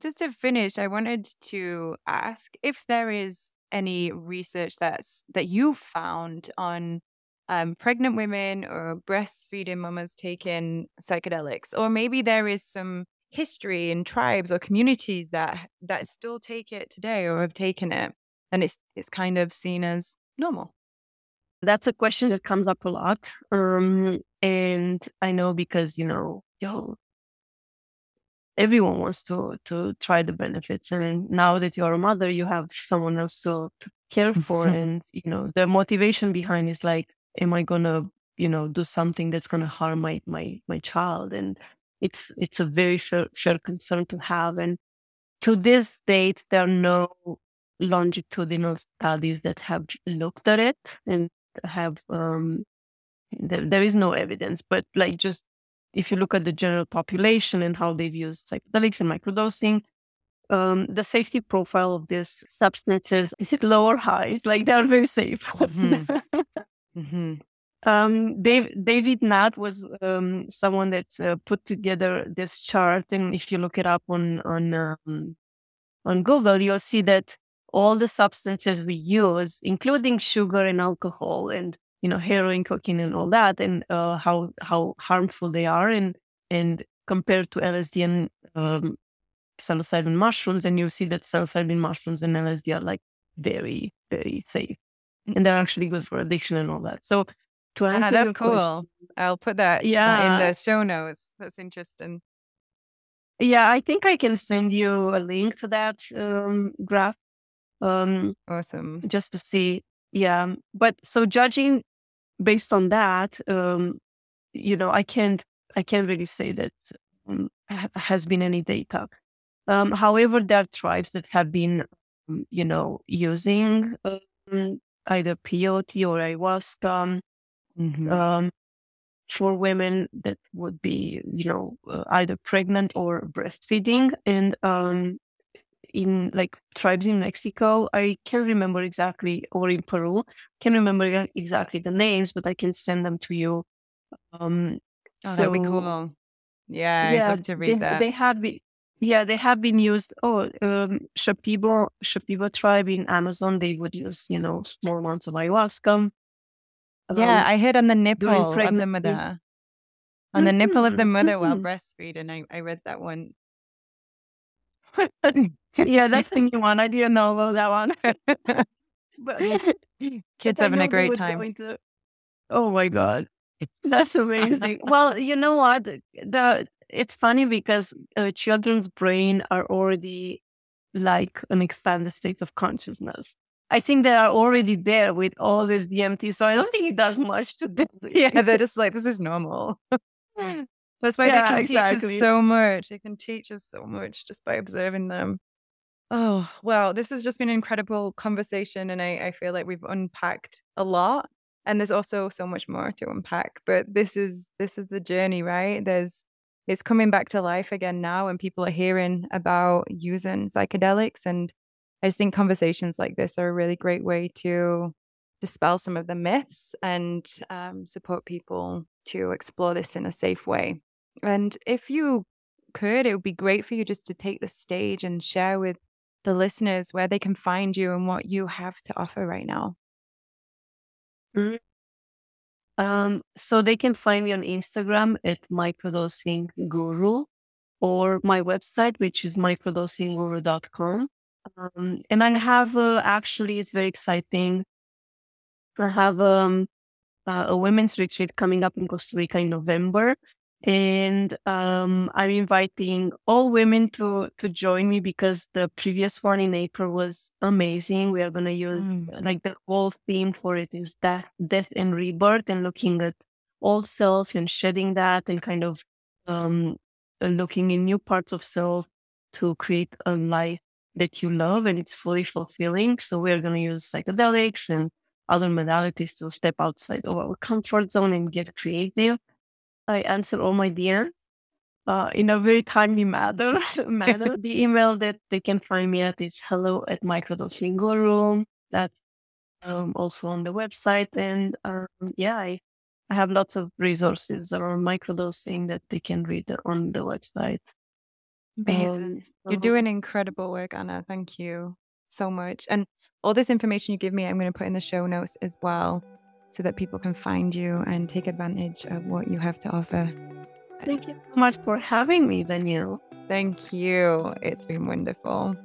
Just to finish, I wanted to ask if there is any research that's that you found on um, pregnant women or breastfeeding mamas taking psychedelics, or maybe there is some history in tribes or communities that that still take it today or have taken it, and it's it's kind of seen as normal. That's a question that comes up a lot, um, and I know because you know, yo. everyone wants to to try the benefits, and now that you're a mother, you have someone else to care for, and you know the motivation behind is like, am I gonna you know do something that's gonna harm my my my child? And it's it's a very fair, fair concern to have. And to this date, there are no longitudinal studies that have looked at it and have um there, there is no evidence, but like just. If you look at the general population and how they've used psychedelics and microdosing, um, the safety profile of these substances, is it low or high? It's like they are very safe. Mm-hmm. mm-hmm. Um, Dave, David Nutt was um, someone that uh, put together this chart. And if you look it up on, on, um, on Google, you'll see that all the substances we use, including sugar and alcohol and you know, heroin, cocaine, and all that, and uh, how how harmful they are, and and compared to L S D and um, psilocybin mushrooms, and you see that psilocybin mushrooms and L S D are like very, very safe, and they're actually good for addiction and all that. So, to answer, Anna, that's your cool. Question, I'll put that yeah. in the show notes. That's interesting. Yeah, I think I can send you a link to that um, graph. Um, awesome. Just to see, yeah. But so judging. based on that, um, you know, I can't I can't really say that um, has been any data. Um, however, there are tribes that have been, you know, using um, either peyote or ayahuasca mm-hmm. um, for women that would be, you know, uh, either pregnant or breastfeeding. And um, in like tribes in Mexico, I can't remember exactly, or in Peru, can't remember exactly the names, but I can send them to you. Um, oh, so, that'd be cool. Yeah, yeah, I'd love to read they, that. They have been, yeah, they have been used. Oh, um, Shipibo, Shipibo tribe in Amazon, they would use, you know, small amounts of ayahuasca. Yeah, I hit on the nipple of the mother. On the nipple of the mother while breastfeed, and I, I read that one. Yeah, that's the new one. I didn't know about that one. But, kids having a great time. To... Oh my God. That's amazing. Well, you know what? The, it's funny because uh, children's brain are already like an expanded state of consciousness. I think they are already there with all this D M T, so I don't think it does much to them. Yeah, they're just like, this is normal. That's why yeah, they can exactly. teach us so much. They can teach us so much just by observing them. Oh, well, this has just been an incredible conversation, and I, I feel like we've unpacked a lot. And there's also so much more to unpack, but this is this is the journey, right? There's it's coming back to life again now, and people are hearing about using psychedelics. And I just think conversations like this are a really great way to dispel some of the myths and um, support people to explore this in a safe way. And if you could, it would be great for you just to take the stage and share with the listeners where they can find you and what you have to offer right now. Um, so they can find me on Instagram at microdosing guru, or my website, which is microdosing guru dot com. Um, and I have uh, actually, it's very exciting. I have um, uh, a women's retreat coming up in Costa Rica in November, and um, I'm inviting all women to to join me because the previous one in April was amazing. We are going to use mm. like the whole theme for it is death, death and rebirth, and looking at all self and shedding that, and kind of um, looking in new parts of self to create a life that you love and it's fully fulfilling. So we are going to use psychedelics and other modalities to step outside of our comfort zone and get creative. I answer all my D Ms uh, in a very timely manner. manner. The email that they can find me at is hello at microdosing guru. That's um, also on the website. And um, yeah, I, I have lots of resources around microdosing that they can read on the website. Amazing. Um, You're doing incredible work, Anna. Thank you so much. And all this information you give me, I'm going to put in the show notes as well, so that people can find you and take advantage of what you have to offer. Thank you so much for having me, Danielle. Thank you. It's been wonderful.